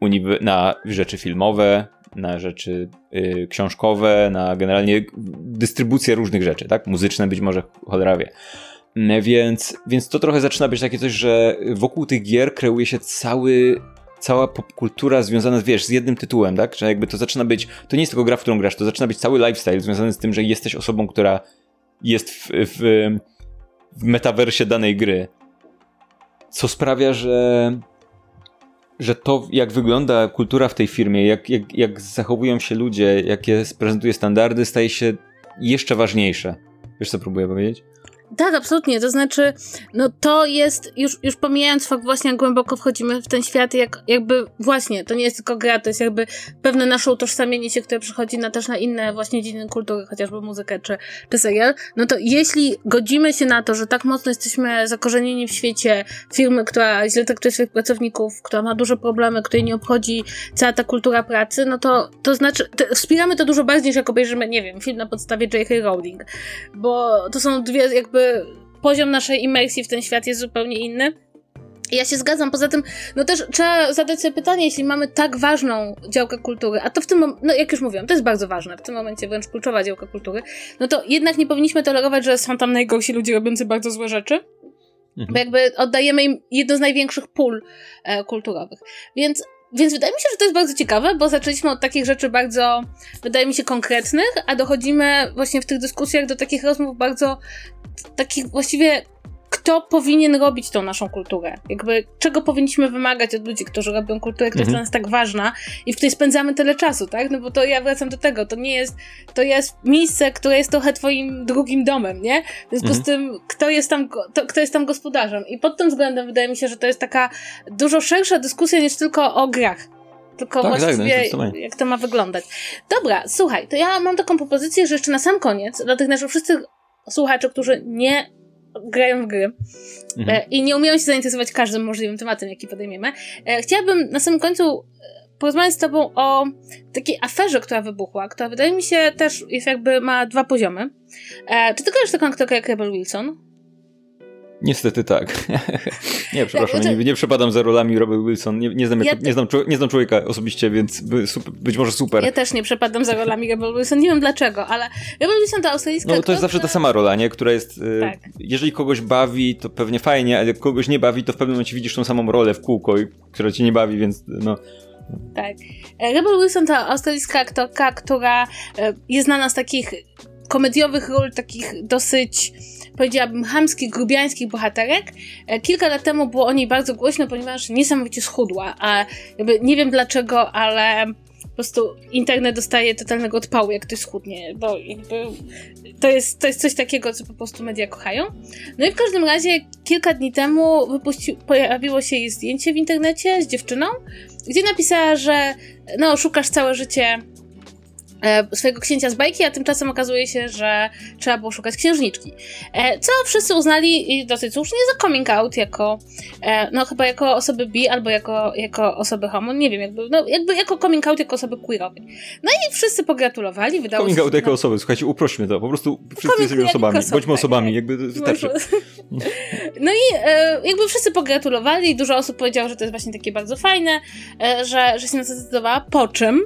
uniwe- na rzeczy filmowe, na rzeczy yy, książkowe, na generalnie dystrybucję różnych rzeczy, tak? Muzyczne być może, cholera wie. Więc, więc to trochę zaczyna być takie coś, że wokół tych gier kreuje się cały, cała popkultura związana, wiesz, z jednym tytułem, tak? Że jakby to zaczyna być, to nie jest tylko gra, w którą grasz, to zaczyna być cały lifestyle związany z tym, że jesteś osobą, która jest w, w, w metaversie danej gry. Co sprawia, że, że to, jak wygląda kultura w tej firmie, jak, jak, jak zachowują się ludzie, jakie prezentuje standardy, staje się jeszcze ważniejsze. Wiesz, co próbuję powiedzieć? Tak, absolutnie, to znaczy, no to jest, już, już pomijając fakt właśnie, jak głęboko wchodzimy w ten świat, jak, jakby właśnie, to nie jest tylko gra, to jest jakby pewne nasze utożsamienie się, które przychodzi na też na inne właśnie dziedziny kultury, chociażby muzykę czy, czy serial, no to jeśli godzimy się na to, że tak mocno jesteśmy zakorzenieni w świecie firmy, która źle traktuje swoich pracowników, która ma duże problemy, której nie obchodzi cała ta kultura pracy, no to, to znaczy, to wspieramy to dużo bardziej niż jak obejrzymy, nie wiem, film na podstawie J K Rowling, bo to są dwie jakby poziom naszej imersji w ten świat jest zupełnie inny. Ja się zgadzam, poza tym, no też trzeba zadać sobie pytanie, jeśli mamy tak ważną działkę kultury, a to w tym momencie, no jak już mówiłam, to jest bardzo ważne, w tym momencie wręcz kluczowa działka kultury, no to jednak nie powinniśmy tolerować, że są tam najgorsi ludzie robiący bardzo złe rzeczy. Mhm. Bo jakby oddajemy im jedno z największych pól e, kulturowych. Więc Więc wydaje mi się, że to jest bardzo ciekawe, bo zaczęliśmy od takich rzeczy bardzo, wydaje mi się, konkretnych, a dochodzimy właśnie w tych dyskusjach do takich rozmów bardzo takich właściwie, kto powinien robić tą naszą kulturę. Jakby czego powinniśmy wymagać od ludzi, którzy robią kulturę, która jest dla nas tak ważna i w której spędzamy tyle czasu, tak? No bo to ja wracam do tego, to nie jest, to jest miejsce, które jest trochę twoim drugim domem, nie? W związku mhm. z tym, kto jest tam, to, kto jest tam gospodarzem. I pod tym względem wydaje mi się, że to jest taka dużo szersza dyskusja niż tylko o grach. Tylko tak, właściwie tak, no jak to ma wyglądać. Dobra, słuchaj, to ja mam taką propozycję, że jeszcze na sam koniec, dla tych naszych wszystkich słuchaczy, którzy nie grają w gry mhm. i nie umieją się zainteresować każdym możliwym tematem, jaki podejmiemy. Chciałabym na samym końcu porozmawiać z tobą o takiej aferze, która wybuchła, która wydaje mi się też jest jakby ma dwa poziomy. Czy ty kojarzysz taką aktorkę jak Rebel Wilson? Niestety tak. Nie, przepraszam, tak, to... nie, nie przepadam za rolami Rebel Wilson. Nie, nie, znam, ja... nie, znam, nie znam człowieka osobiście, więc by, super, być może super. Ja też nie przepadam za rolami Rebel Wilson, nie wiem dlaczego, ale Rebel Wilson to australijska... No to jest która... zawsze ta sama rola, nie? Która jest... Tak. Jeżeli kogoś bawi, to pewnie fajnie, ale jak kogoś nie bawi, to w pewnym momencie widzisz tą samą rolę w kółko, która cię nie bawi, więc no... Tak. Rebel Wilson to australijska aktorka, która jest znana z takich komediowych ról, takich dosyć, powiedziałabym, chamskich, grubiańskich bohaterek. Kilka lat temu było o niej bardzo głośno, ponieważ niesamowicie schudła, a jakby nie wiem dlaczego, ale po prostu internet dostaje totalnego odpału, jak ktoś schudnie, bo jakby to jest, to jest coś takiego, co po prostu media kochają. No i w każdym razie kilka dni temu wypuści- pojawiło się jej zdjęcie w internecie z dziewczyną, gdzie napisała, że no, szukasz całe życie swojego księcia z bajki, a tymczasem okazuje się, że trzeba było szukać księżniczki. Co wszyscy uznali i dosyć słusznie za coming out jako, no chyba jako osoby bi albo jako, jako osoby homo, nie wiem, jakby, no, jakby jako coming out jako osoby queerowej. No i wszyscy pogratulowali. Wydało coming się, out jako no, osoby, słuchajcie, uprośmy to, po prostu wszyscy jesteśmy osobami, osoba, bądźmy osobami, tak, jakby wystarczy. No i jakby wszyscy pogratulowali, dużo osób powiedziało, że to jest właśnie takie bardzo fajne, że, że się na to zdecydowała, po czym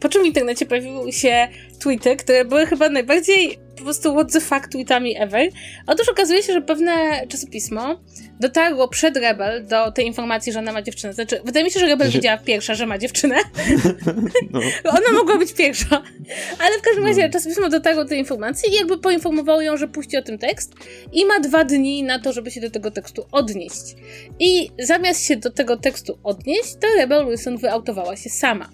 Po czym w internecie pojawiły się tweety, które były chyba najbardziej po prostu what the fuck tweetami ever. Otóż okazuje się, że pewne czasopismo dotarło przed Rebel do tej informacji, że ona ma dziewczynę. Znaczy, wydaje mi się, że Rebel wiedziała pierwsza, że ma dziewczynę. No. Ona mogła być pierwsza. Ale w każdym razie no. czasopismo dotarło do tej informacji i jakby poinformowało ją, że puści o tym tekst i ma dwa dni na to, żeby się do tego tekstu odnieść. I zamiast się do tego tekstu odnieść, to Rebel Wilson wyautowała się sama.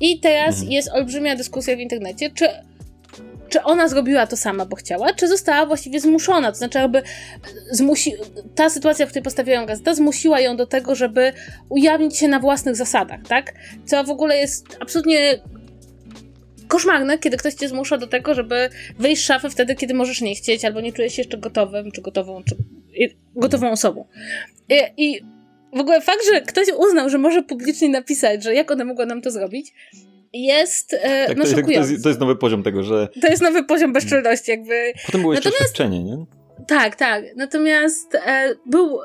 I teraz mhm. jest olbrzymia dyskusja w internecie, czy Czy ona zrobiła to sama, bo chciała, czy została właściwie zmuszona, to znaczy jakby zmusi... ta sytuacja, w której postawiła ją gazeta, zmusiła ją do tego, żeby ujawnić się na własnych zasadach, tak? Co w ogóle jest absolutnie koszmarne, kiedy ktoś cię zmusza do tego, żeby wyjść z szafy wtedy, kiedy możesz nie chcieć, albo nie czujesz się jeszcze gotowym, czy gotową, czy gotową osobą. I, i w ogóle fakt, że ktoś uznał, że może publicznie napisać, że jak ona mogła nam to zrobić, jest e, tak, no, to, to, jest, to jest nowy poziom tego, że... To jest nowy poziom bezczelności, jakby... Potem było jeszcze oświadczenie, nie? Tak, tak. Natomiast e, był...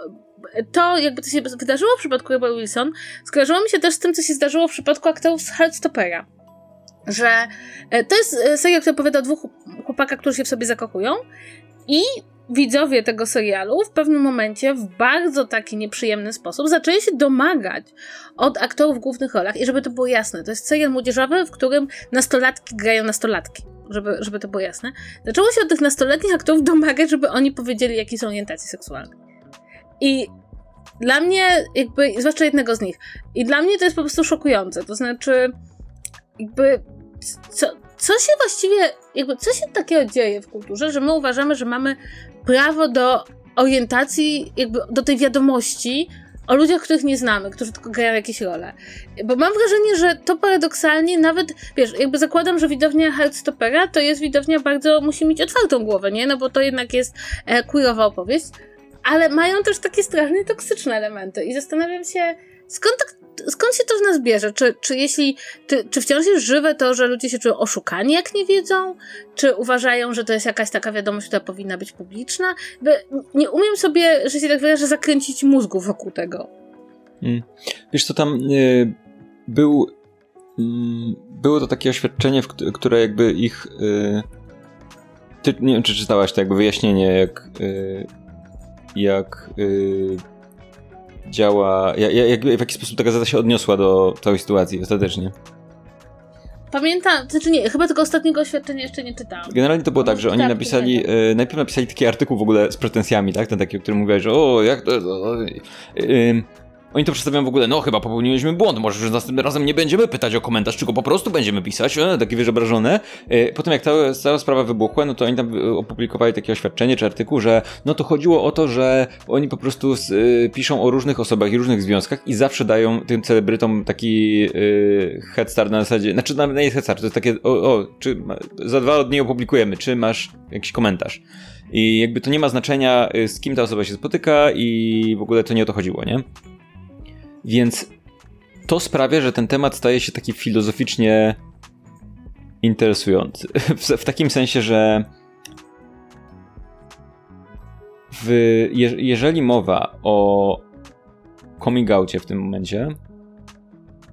To, jakby to się wydarzyło w przypadku Rebel Wilson, skojarzyło mi się też z tym, co się zdarzyło w przypadku aktorów z Heartstoppera. Że e, to jest serial, który opowiada o dwóch chłopakach, którzy się w sobie zakochują i widzowie tego serialu w pewnym momencie w bardzo taki nieprzyjemny sposób zaczęli się domagać od aktorów w głównych rolach. I żeby to było jasne, to jest serial młodzieżowy, w którym nastolatki grają nastolatki. Żeby, żeby to było jasne. Zaczęło się od tych nastoletnich aktorów domagać, żeby oni powiedzieli, jakie są orientacje seksualne. I dla mnie, jakby, zwłaszcza jednego z nich, i dla mnie to jest po prostu szokujące. To znaczy, jakby, co, co się właściwie, jakby, co się takiego dzieje w kulturze, że my uważamy, że mamy prawo do orientacji, jakby do tej wiadomości o ludziach, których nie znamy, którzy tylko grają jakieś role. Bo mam wrażenie, że to paradoksalnie nawet, wiesz, jakby zakładam, że widownia Heartstoppera to jest widownia bardzo, musi mieć otwartą głowę, nie? No bo to jednak jest e, queerowa opowieść, ale mają też takie strasznie toksyczne elementy i zastanawiam się, skąd tak Skąd się to w nas bierze? Czy, czy jeśli, czy, czy wciąż jest żywe to, że ludzie się czują oszukani, jak nie wiedzą? Czy uważają, że to jest jakaś taka wiadomość, która powinna być publiczna? Nie umiem sobie, że się tak wyrażę, zakręcić mózgu wokół tego. Hmm. Wiesz co, tam yy, był, yy, było to takie oświadczenie, w k- które jakby ich... Yy, ty, nie wiem, czy czytałaś to jakby wyjaśnienie, jak... Yy, jak yy, działa, jak, jak, w jaki sposób ta gazeta się odniosła do całej sytuacji ostatecznie. Pamiętam, to znaczy nie, chyba tego ostatniego oświadczenia jeszcze nie czytałam. Generalnie to było tak, że oni napisali, e, najpierw napisali taki artykuł w ogóle z pretensjami, tak, ten taki, o którym mówiłaś, że o, jak to... to e, e, oni to przedstawiają w ogóle, no chyba popełniliśmy błąd, może już następnym razem nie będziemy pytać o komentarz, tylko po prostu będziemy pisać, e, takie wiesz, obrażone. E, potem jak ta, cała sprawa wybuchła, no to oni tam opublikowali takie oświadczenie czy artykuł, że no to chodziło o to, że oni po prostu z, y, piszą o różnych osobach i różnych związkach i zawsze dają tym celebrytom taki y, head start na zasadzie, znaczy nawet nie jest head start, to jest takie, o, o czy ma, za dwa dni opublikujemy, czy masz jakiś komentarz. I jakby to nie ma znaczenia, y, z kim ta osoba się spotyka i w ogóle to nie o to chodziło, nie? Więc to sprawia, że ten temat staje się taki filozoficznie interesujący. W, w takim sensie, że w, je, jeżeli mowa o coming out'cie w tym momencie,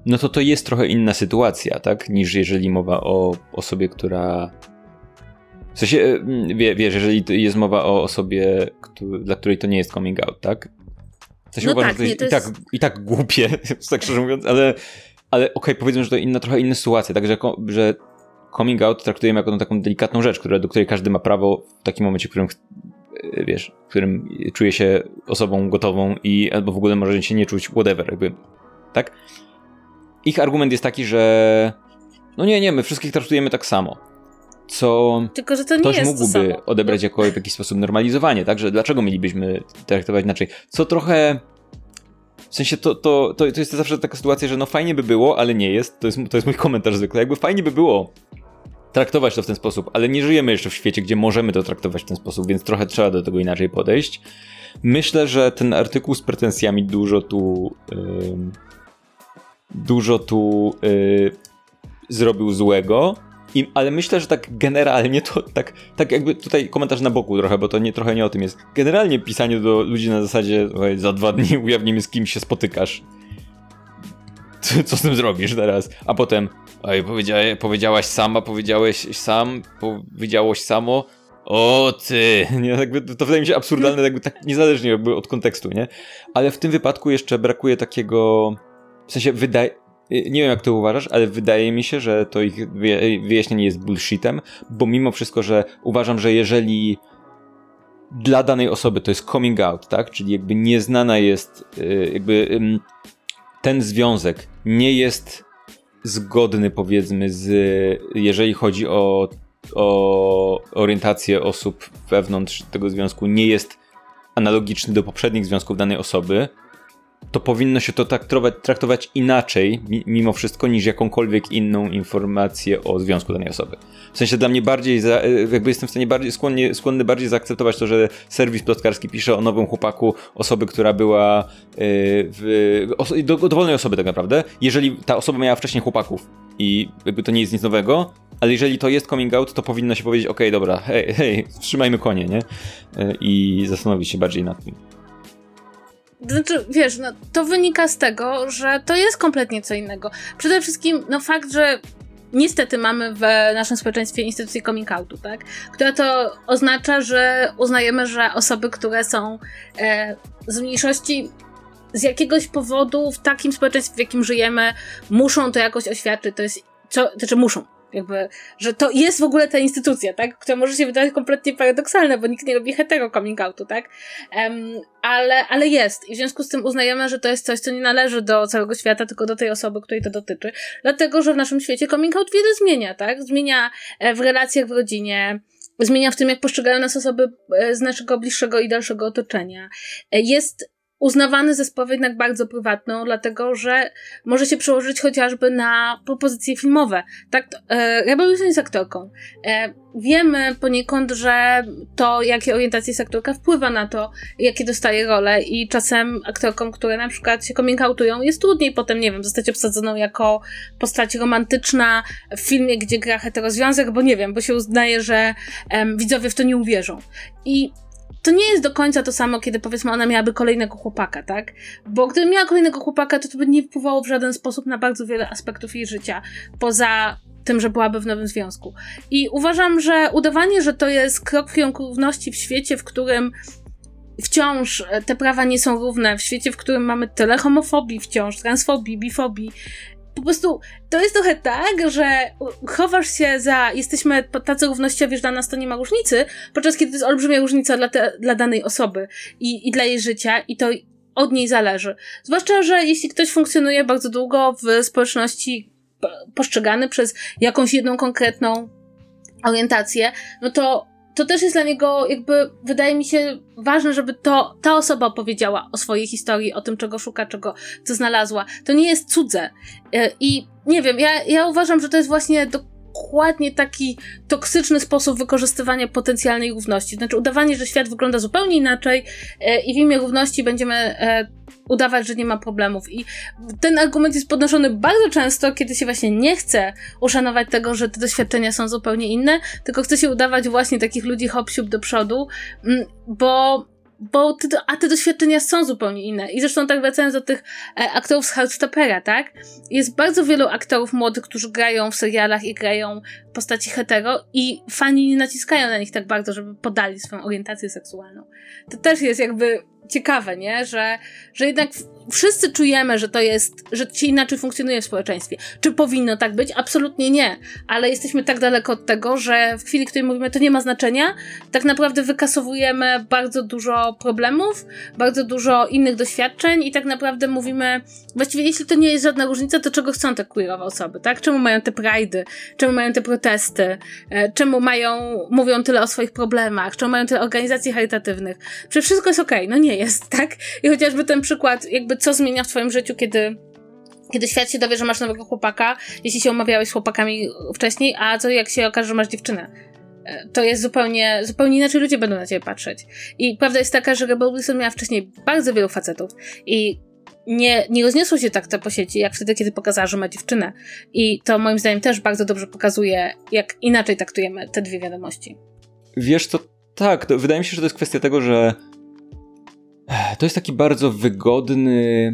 no to to jest trochę inna sytuacja, tak, niż jeżeli mowa o osobie, która... W sensie, wiesz, jeżeli jest mowa o osobie, który, dla której to nie jest coming out, tak? W sensie no uważam, tak, że to jest, nie, to jest... I, tak, i tak głupie, tak szczerze mówiąc, ale, ale okej, okay, powiedzmy, że to inna, trochę inna sytuacja, tak, że, że coming out traktujemy jako taką delikatną rzecz, która, do której każdy ma prawo w takim momencie, w którym, wiesz, w którym czuje się osobą gotową i albo w ogóle może się nie czuć, whatever, jakby, tak? Ich argument jest taki, że no nie, nie, my wszystkich traktujemy tak samo. Co Tylko, że to nie ktoś jest mógłby to odebrać jako w jakiś sposób normalizowanie, także dlaczego mielibyśmy traktować inaczej? Co trochę... W sensie to, to, to, to jest zawsze taka sytuacja, że no fajnie by było, ale nie jest. To jest, to jest mój komentarz zwykle. Jakby fajnie by było traktować to w ten sposób, ale nie żyjemy jeszcze w świecie, gdzie możemy to traktować w ten sposób, więc trochę trzeba do tego inaczej podejść. Myślę, że ten artykuł z pretensjami dużo tu... Yy... dużo tu yy, zrobił złego, I, ale myślę, że tak generalnie to tak, tak jakby tutaj komentarz na boku trochę, bo to nie, trochę nie o tym jest. Generalnie pisanie do ludzi na zasadzie oj, za dwa dni ujawnimy z kim się spotykasz. Co, co z tym zrobisz teraz? A potem oj, powiedzia, powiedziałaś sama, powiedziałeś sam, powiedziałoś samo. O ty! Nie, jakby to wydaje mi się absurdalne, jakby tak niezależnie jakby od kontekstu, nie? Ale w tym wypadku jeszcze brakuje takiego... W sensie, wydaje, nie wiem jak ty uważasz, ale wydaje mi się, że to ich wyjaśnienie jest bullshitem, bo mimo wszystko, że uważam, że jeżeli dla danej osoby to jest coming out, tak, czyli jakby nieznana jest, jakby ten związek nie jest zgodny, powiedzmy, z, jeżeli chodzi o, o orientację osób wewnątrz tego związku, nie jest analogiczny do poprzednich związków danej osoby, to powinno się to traktować, traktować inaczej, mimo wszystko, niż jakąkolwiek inną informację o związku danej osoby. W sensie dla mnie bardziej, za, jakby jestem w stanie bardziej skłonny, skłonny bardziej zaakceptować to, że serwis plotkarski pisze o nowym chłopaku osoby, która była yy, w, oso- do, dowolnej osoby tak naprawdę, jeżeli ta osoba miała wcześniej chłopaków i jakby to nie jest nic nowego, ale jeżeli to jest coming out, to powinno się powiedzieć, okej, okay, dobra, hej, hej, wstrzymajmy konie, nie? Yy, I zastanowić się bardziej nad tym. Znaczy, wiesz, no, to wynika z tego, że to jest kompletnie co innego. Przede wszystkim, no fakt, że niestety mamy w naszym społeczeństwie instytucję coming outu, tak? Która to oznacza, że uznajemy, że osoby, które są e, z mniejszości z jakiegoś powodu w takim społeczeństwie, w jakim żyjemy, muszą to jakoś oświadczyć, to jest, co, to znaczy muszą. Jakby, że to jest w ogóle ta instytucja, tak? Która może się wydawać kompletnie paradoksalna, bo nikt nie robi hetero coming outu, tak? Um, ale, ale jest. I w związku z tym uznajemy, że to jest coś, co nie należy do całego świata, tylko do tej osoby, której to dotyczy. Dlatego, że w naszym świecie coming out wiele zmienia, tak? Zmienia w relacjach w rodzinie, zmienia w tym, jak postrzegają nas osoby z naszego bliższego i dalszego otoczenia. Jest uznawany za sprawę jednak bardzo prywatną, dlatego że może się przełożyć chociażby na propozycje filmowe. Tak, e, Rebel Wilson jest aktorką. E, wiemy poniekąd, że to, jakie orientacje jest aktorka, wpływa na to, jakie dostaje role i czasem aktorkom, które na przykład się coming outują, jest trudniej potem, nie wiem, zostać obsadzoną jako postać romantyczna w filmie, gdzie gra heterozwiązek, bo nie wiem, bo się uznaje, że em, widzowie w to nie uwierzą. I to nie jest do końca to samo, kiedy powiedzmy ona miałaby kolejnego chłopaka, tak? Bo gdyby miała kolejnego chłopaka, to to by nie wpływało w żaden sposób na bardzo wiele aspektów jej życia, poza tym, że byłaby w nowym związku. I uważam, że udawanie, że to jest krok w kierunku równości w świecie, w którym wciąż te prawa nie są równe, w świecie, w którym mamy tyle homofobii wciąż, transfobii, bifobii, po prostu to jest trochę tak, że chowasz się za jesteśmy tacy równościowi, że dla nas to nie ma różnicy, podczas kiedy to jest olbrzymia różnica dla, te, dla danej osoby i, i dla jej życia i to od niej zależy. Zwłaszcza, że jeśli ktoś funkcjonuje bardzo długo w społeczności postrzegany przez jakąś jedną konkretną orientację, no to to też jest dla niego jakby, wydaje mi się, ważne, żeby to, ta osoba opowiedziała o swojej historii, o tym, czego szuka, czego, co znalazła. To nie jest cudze. I nie wiem, ja, ja uważam, że to jest właśnie dokładnie taki toksyczny sposób wykorzystywania potencjalnej równości. Znaczy udawanie, że świat wygląda zupełnie inaczej i w imię równości będziemy udawać, że nie ma problemów. I ten argument jest podnoszony bardzo często, kiedy się właśnie nie chce uszanować tego, że te doświadczenia są zupełnie inne, tylko chce się udawać właśnie takich ludzi hop-siup do przodu, bo bo ty do, a te doświadczenia są zupełnie inne. I zresztą tak wracając do tych e, aktorów z Heartstoppera, tak? Jest bardzo wielu aktorów młodych, którzy grają w serialach i grają w postaci hetero i fani nie naciskają na nich tak bardzo, żeby podali swoją orientację seksualną. To też jest jakby ciekawe, nie? Że, że jednak wszyscy czujemy, że to jest, że się inaczej funkcjonuje w społeczeństwie. Czy powinno tak być? Absolutnie nie. Ale jesteśmy tak daleko od tego, że w chwili, w której mówimy, to nie ma znaczenia, tak naprawdę wykasowujemy bardzo dużo problemów, bardzo dużo innych doświadczeń i tak naprawdę mówimy, właściwie jeśli to nie jest żadna różnica, to czego chcą te queerowe osoby, tak? Czemu mają te pride'y? Czemu mają te protesty? Czemu mają, mówią tyle o swoich problemach? Czemu mają tyle organizacji charytatywnych? Przecież wszystko jest okej. No nie jest, tak? I chociażby ten przykład, jakby co zmienia w twoim życiu, kiedy, kiedy świat się dowie, że masz nowego chłopaka, jeśli się umawiałeś z chłopakami wcześniej, a co jak się okaże, że masz dziewczynę? To jest zupełnie, zupełnie inaczej ludzie będą na ciebie patrzeć. I prawda jest taka, że Rebel Wilson miała wcześniej bardzo wielu facetów i nie, nie rozniosło się tak to po sieci, jak wtedy, kiedy pokazała, że ma dziewczynę. I to moim zdaniem też bardzo dobrze pokazuje, jak inaczej traktujemy te dwie wiadomości. Wiesz co, tak, to wydaje mi się, że to jest kwestia tego, że to jest taki bardzo wygodny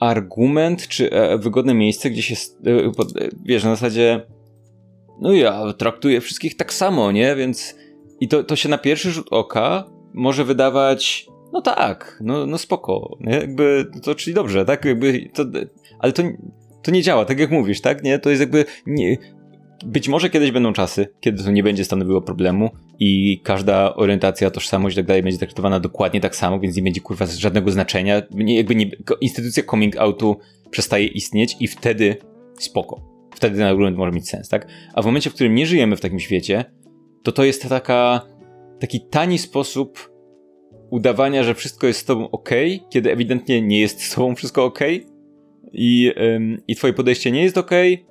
argument, czy wygodne miejsce, gdzie się, wiesz, na zasadzie no ja traktuję wszystkich tak samo, nie? Więc i to, to się na pierwszy rzut oka może wydawać no tak, no, no spoko, nie? Jakby to, czyli dobrze, tak? Jakby to, ale to, to nie działa, tak jak mówisz, tak? Nie? To jest jakby... Nie, być może kiedyś będą czasy, kiedy to nie będzie stanowiło problemu i każda orientacja, tożsamość i tak dalej będzie traktowana dokładnie tak samo, więc nie będzie kurwa żadnego znaczenia. Nie, jakby nie, instytucja coming outu przestaje istnieć i wtedy spoko. Wtedy ten argument może mieć sens, tak? A w momencie, w którym nie żyjemy w takim świecie, to to jest taka, taki tani sposób udawania, że wszystko jest z tobą okej, okay, kiedy ewidentnie nie jest z tobą wszystko okej okay, i, ym, i twoje podejście nie jest okej, okay,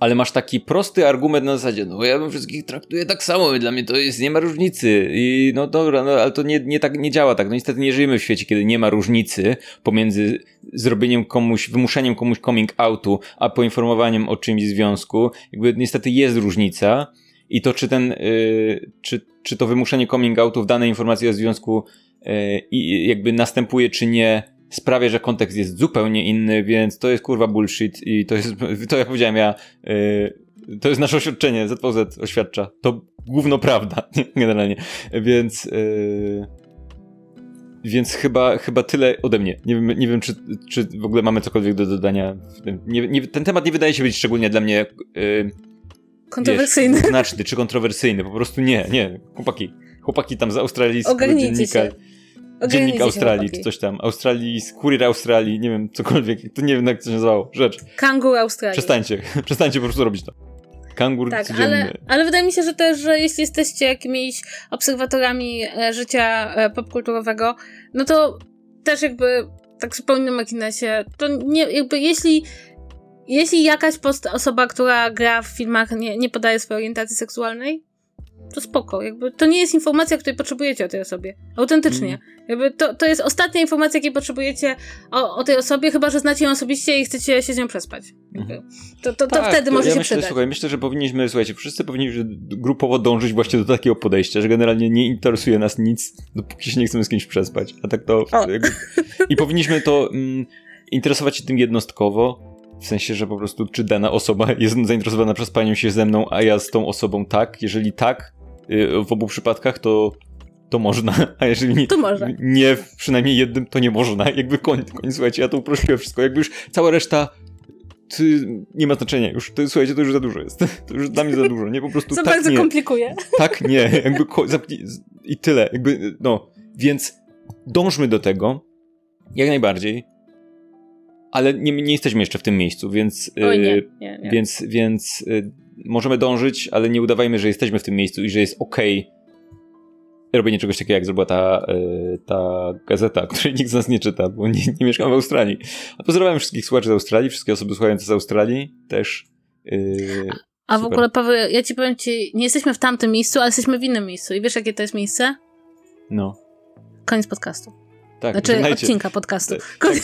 ale masz taki prosty argument na zasadzie, no ja bym wszystkich traktuję tak samo, dla mnie to jest, nie ma różnicy i no dobra, no, ale to nie, nie, tak, nie działa tak, no niestety nie żyjemy w świecie, kiedy nie ma różnicy pomiędzy zrobieniem komuś, wymuszeniem komuś coming outu, a poinformowaniem o czymś w związku, jakby niestety jest różnica i to czy ten, yy, czy, czy to wymuszenie coming outu w danej informacji o związku yy, jakby następuje czy nie, sprawia, że kontekst jest zupełnie inny, więc to jest kurwa bullshit i to jest, to jak powiedziałem ja, yy, to jest nasze oświadczenie, Z W Z oświadcza, to gówno prawda, generalnie, więc yy, więc chyba, chyba tyle ode mnie, nie wiem, nie wiem czy, czy w ogóle mamy cokolwiek do dodania, nie, nie, ten temat nie wydaje się być szczególnie dla mnie yy, kontrowersyjny, wiesz, znaczny czy kontrowersyjny, po prostu nie, nie, chłopaki, chłopaki tam z australijskiego dziennika. Się. Dziennik Australii, czy coś tam. Australii, Kurier Australii, nie wiem, cokolwiek. To nie wiem, jak to się nazywało. Rzecz. Kangur Australii. Przestańcie, przestańcie po prostu robić to. Kangur tak, codziennie. Ale, ale wydaje mi się, że też, że jeśli jesteście jakimiś obserwatorami życia popkulturowego, no to też jakby, tak zupełnie na marginesie, to nie, jakby jeśli... Jeśli jakaś post- osoba, która gra w filmach nie, nie podaje swojej orientacji seksualnej, to spoko, jakby to nie jest informacja, której potrzebujecie o tej osobie, autentycznie. Mm. Jakby to, to jest ostatnia informacja, jakiej potrzebujecie o, o tej osobie, chyba że znacie ją osobiście i chcecie się z nią przespać. Mm. To, to, to tak, wtedy to może ja się myślę, przydać. Słuchaj, myślę, że powinniśmy, słuchajcie, wszyscy powinniśmy grupowo dążyć właśnie do takiego podejścia, że generalnie nie interesuje nas nic, dopóki się nie chcemy z kimś przespać. A tak to... Jakby... I powinniśmy to mm, interesować się tym jednostkowo, w sensie, że po prostu czy dana osoba jest zainteresowana przespaniem się ze mną, a ja z tą osobą tak. Jeżeli tak, w obu przypadkach, to, to można, a jeżeli nie, to można. Nie, przynajmniej jednym, to nie można. Jakby koń, koń, słuchajcie, ja to uprościłem wszystko, jakby już cała reszta to nie ma znaczenia już, to, słuchajcie, to już za dużo jest, to już dla mnie za dużo, nie, po prostu tak bardzo nie. Komplikuje. Tak nie, jakby ko- zapni- i tyle, jakby, no, więc dążmy do tego, jak najbardziej, ale nie, nie jesteśmy jeszcze w tym miejscu, więc, Oj, nie, nie, nie. więc, więc, możemy dążyć, ale nie udawajmy, że jesteśmy w tym miejscu i że jest okej okay robienie czegoś takiego, jak zrobiła ta, yy, ta gazeta, której nikt z nas nie czyta, bo nie, nie mieszkam w Australii. A pozdrawiam wszystkich słuchaczy z Australii, wszystkie osoby słuchające z Australii też. Yy, a a w ogóle, Paweł, ja ci powiem ci, nie jesteśmy w tamtym miejscu, ale jesteśmy w innym miejscu. I wiesz, jakie to jest miejsce? No. Koniec podcastu. Tak, znaczy odcinka podcastu. Tak,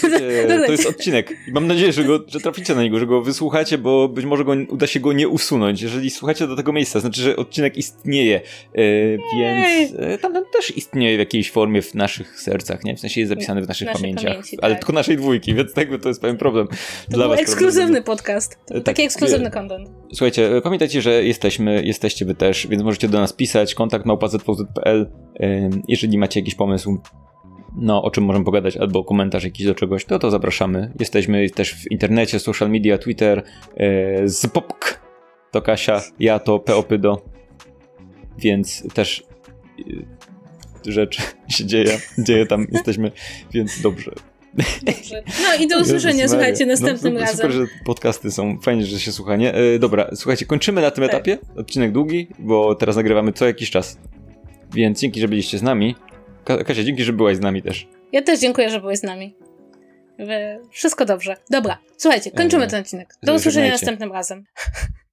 to jest odcinek. I mam nadzieję, że, go, że traficie na niego, że go wysłuchacie, bo być może go, uda się go nie usunąć. Jeżeli słuchacie do tego miejsca, znaczy, że odcinek istnieje, e, więc e, tam, tam też istnieje w jakiejś formie w naszych sercach, nie? W sensie jest zapisany w naszych Nasze pamięciach, pamięci, tak. ale tylko naszej dwójki, więc tak, to jest pewien problem. To dla był was ekskluzywny problem. podcast. To był tak, taki ekskluzywny content. Słuchajcie, pamiętajcie, że jesteśmy, jesteście wy też, więc możecie do nas pisać, kontakt małpa zet pe zet kropka pe el, e, jeżeli macie jakiś pomysł, no o czym możemy pogadać, albo komentarz jakiś do czegoś, to to zapraszamy. Jesteśmy też w internecie, social media, Twitter, yy, zpopk, to Kasia, ja to P O Pydo, więc też yy, rzecz się dzieje, dzieje tam, jesteśmy, więc dobrze. Dobrze. No i do usłyszenia, Jezus, słuchajcie, następnym no, razem. Super, że podcasty są, fajnie, że się słuchanie. Yy, dobra, słuchajcie, kończymy na tym tak. etapie, odcinek długi, bo teraz nagrywamy co jakiś czas, więc dzięki, że byliście z nami. Kasia, dzięki, że byłaś z nami też. Ja też dziękuję, że byłeś z nami. Wszystko dobrze. Dobra, słuchajcie, kończymy eee, ten odcinek. Do usłyszenia następnym razem.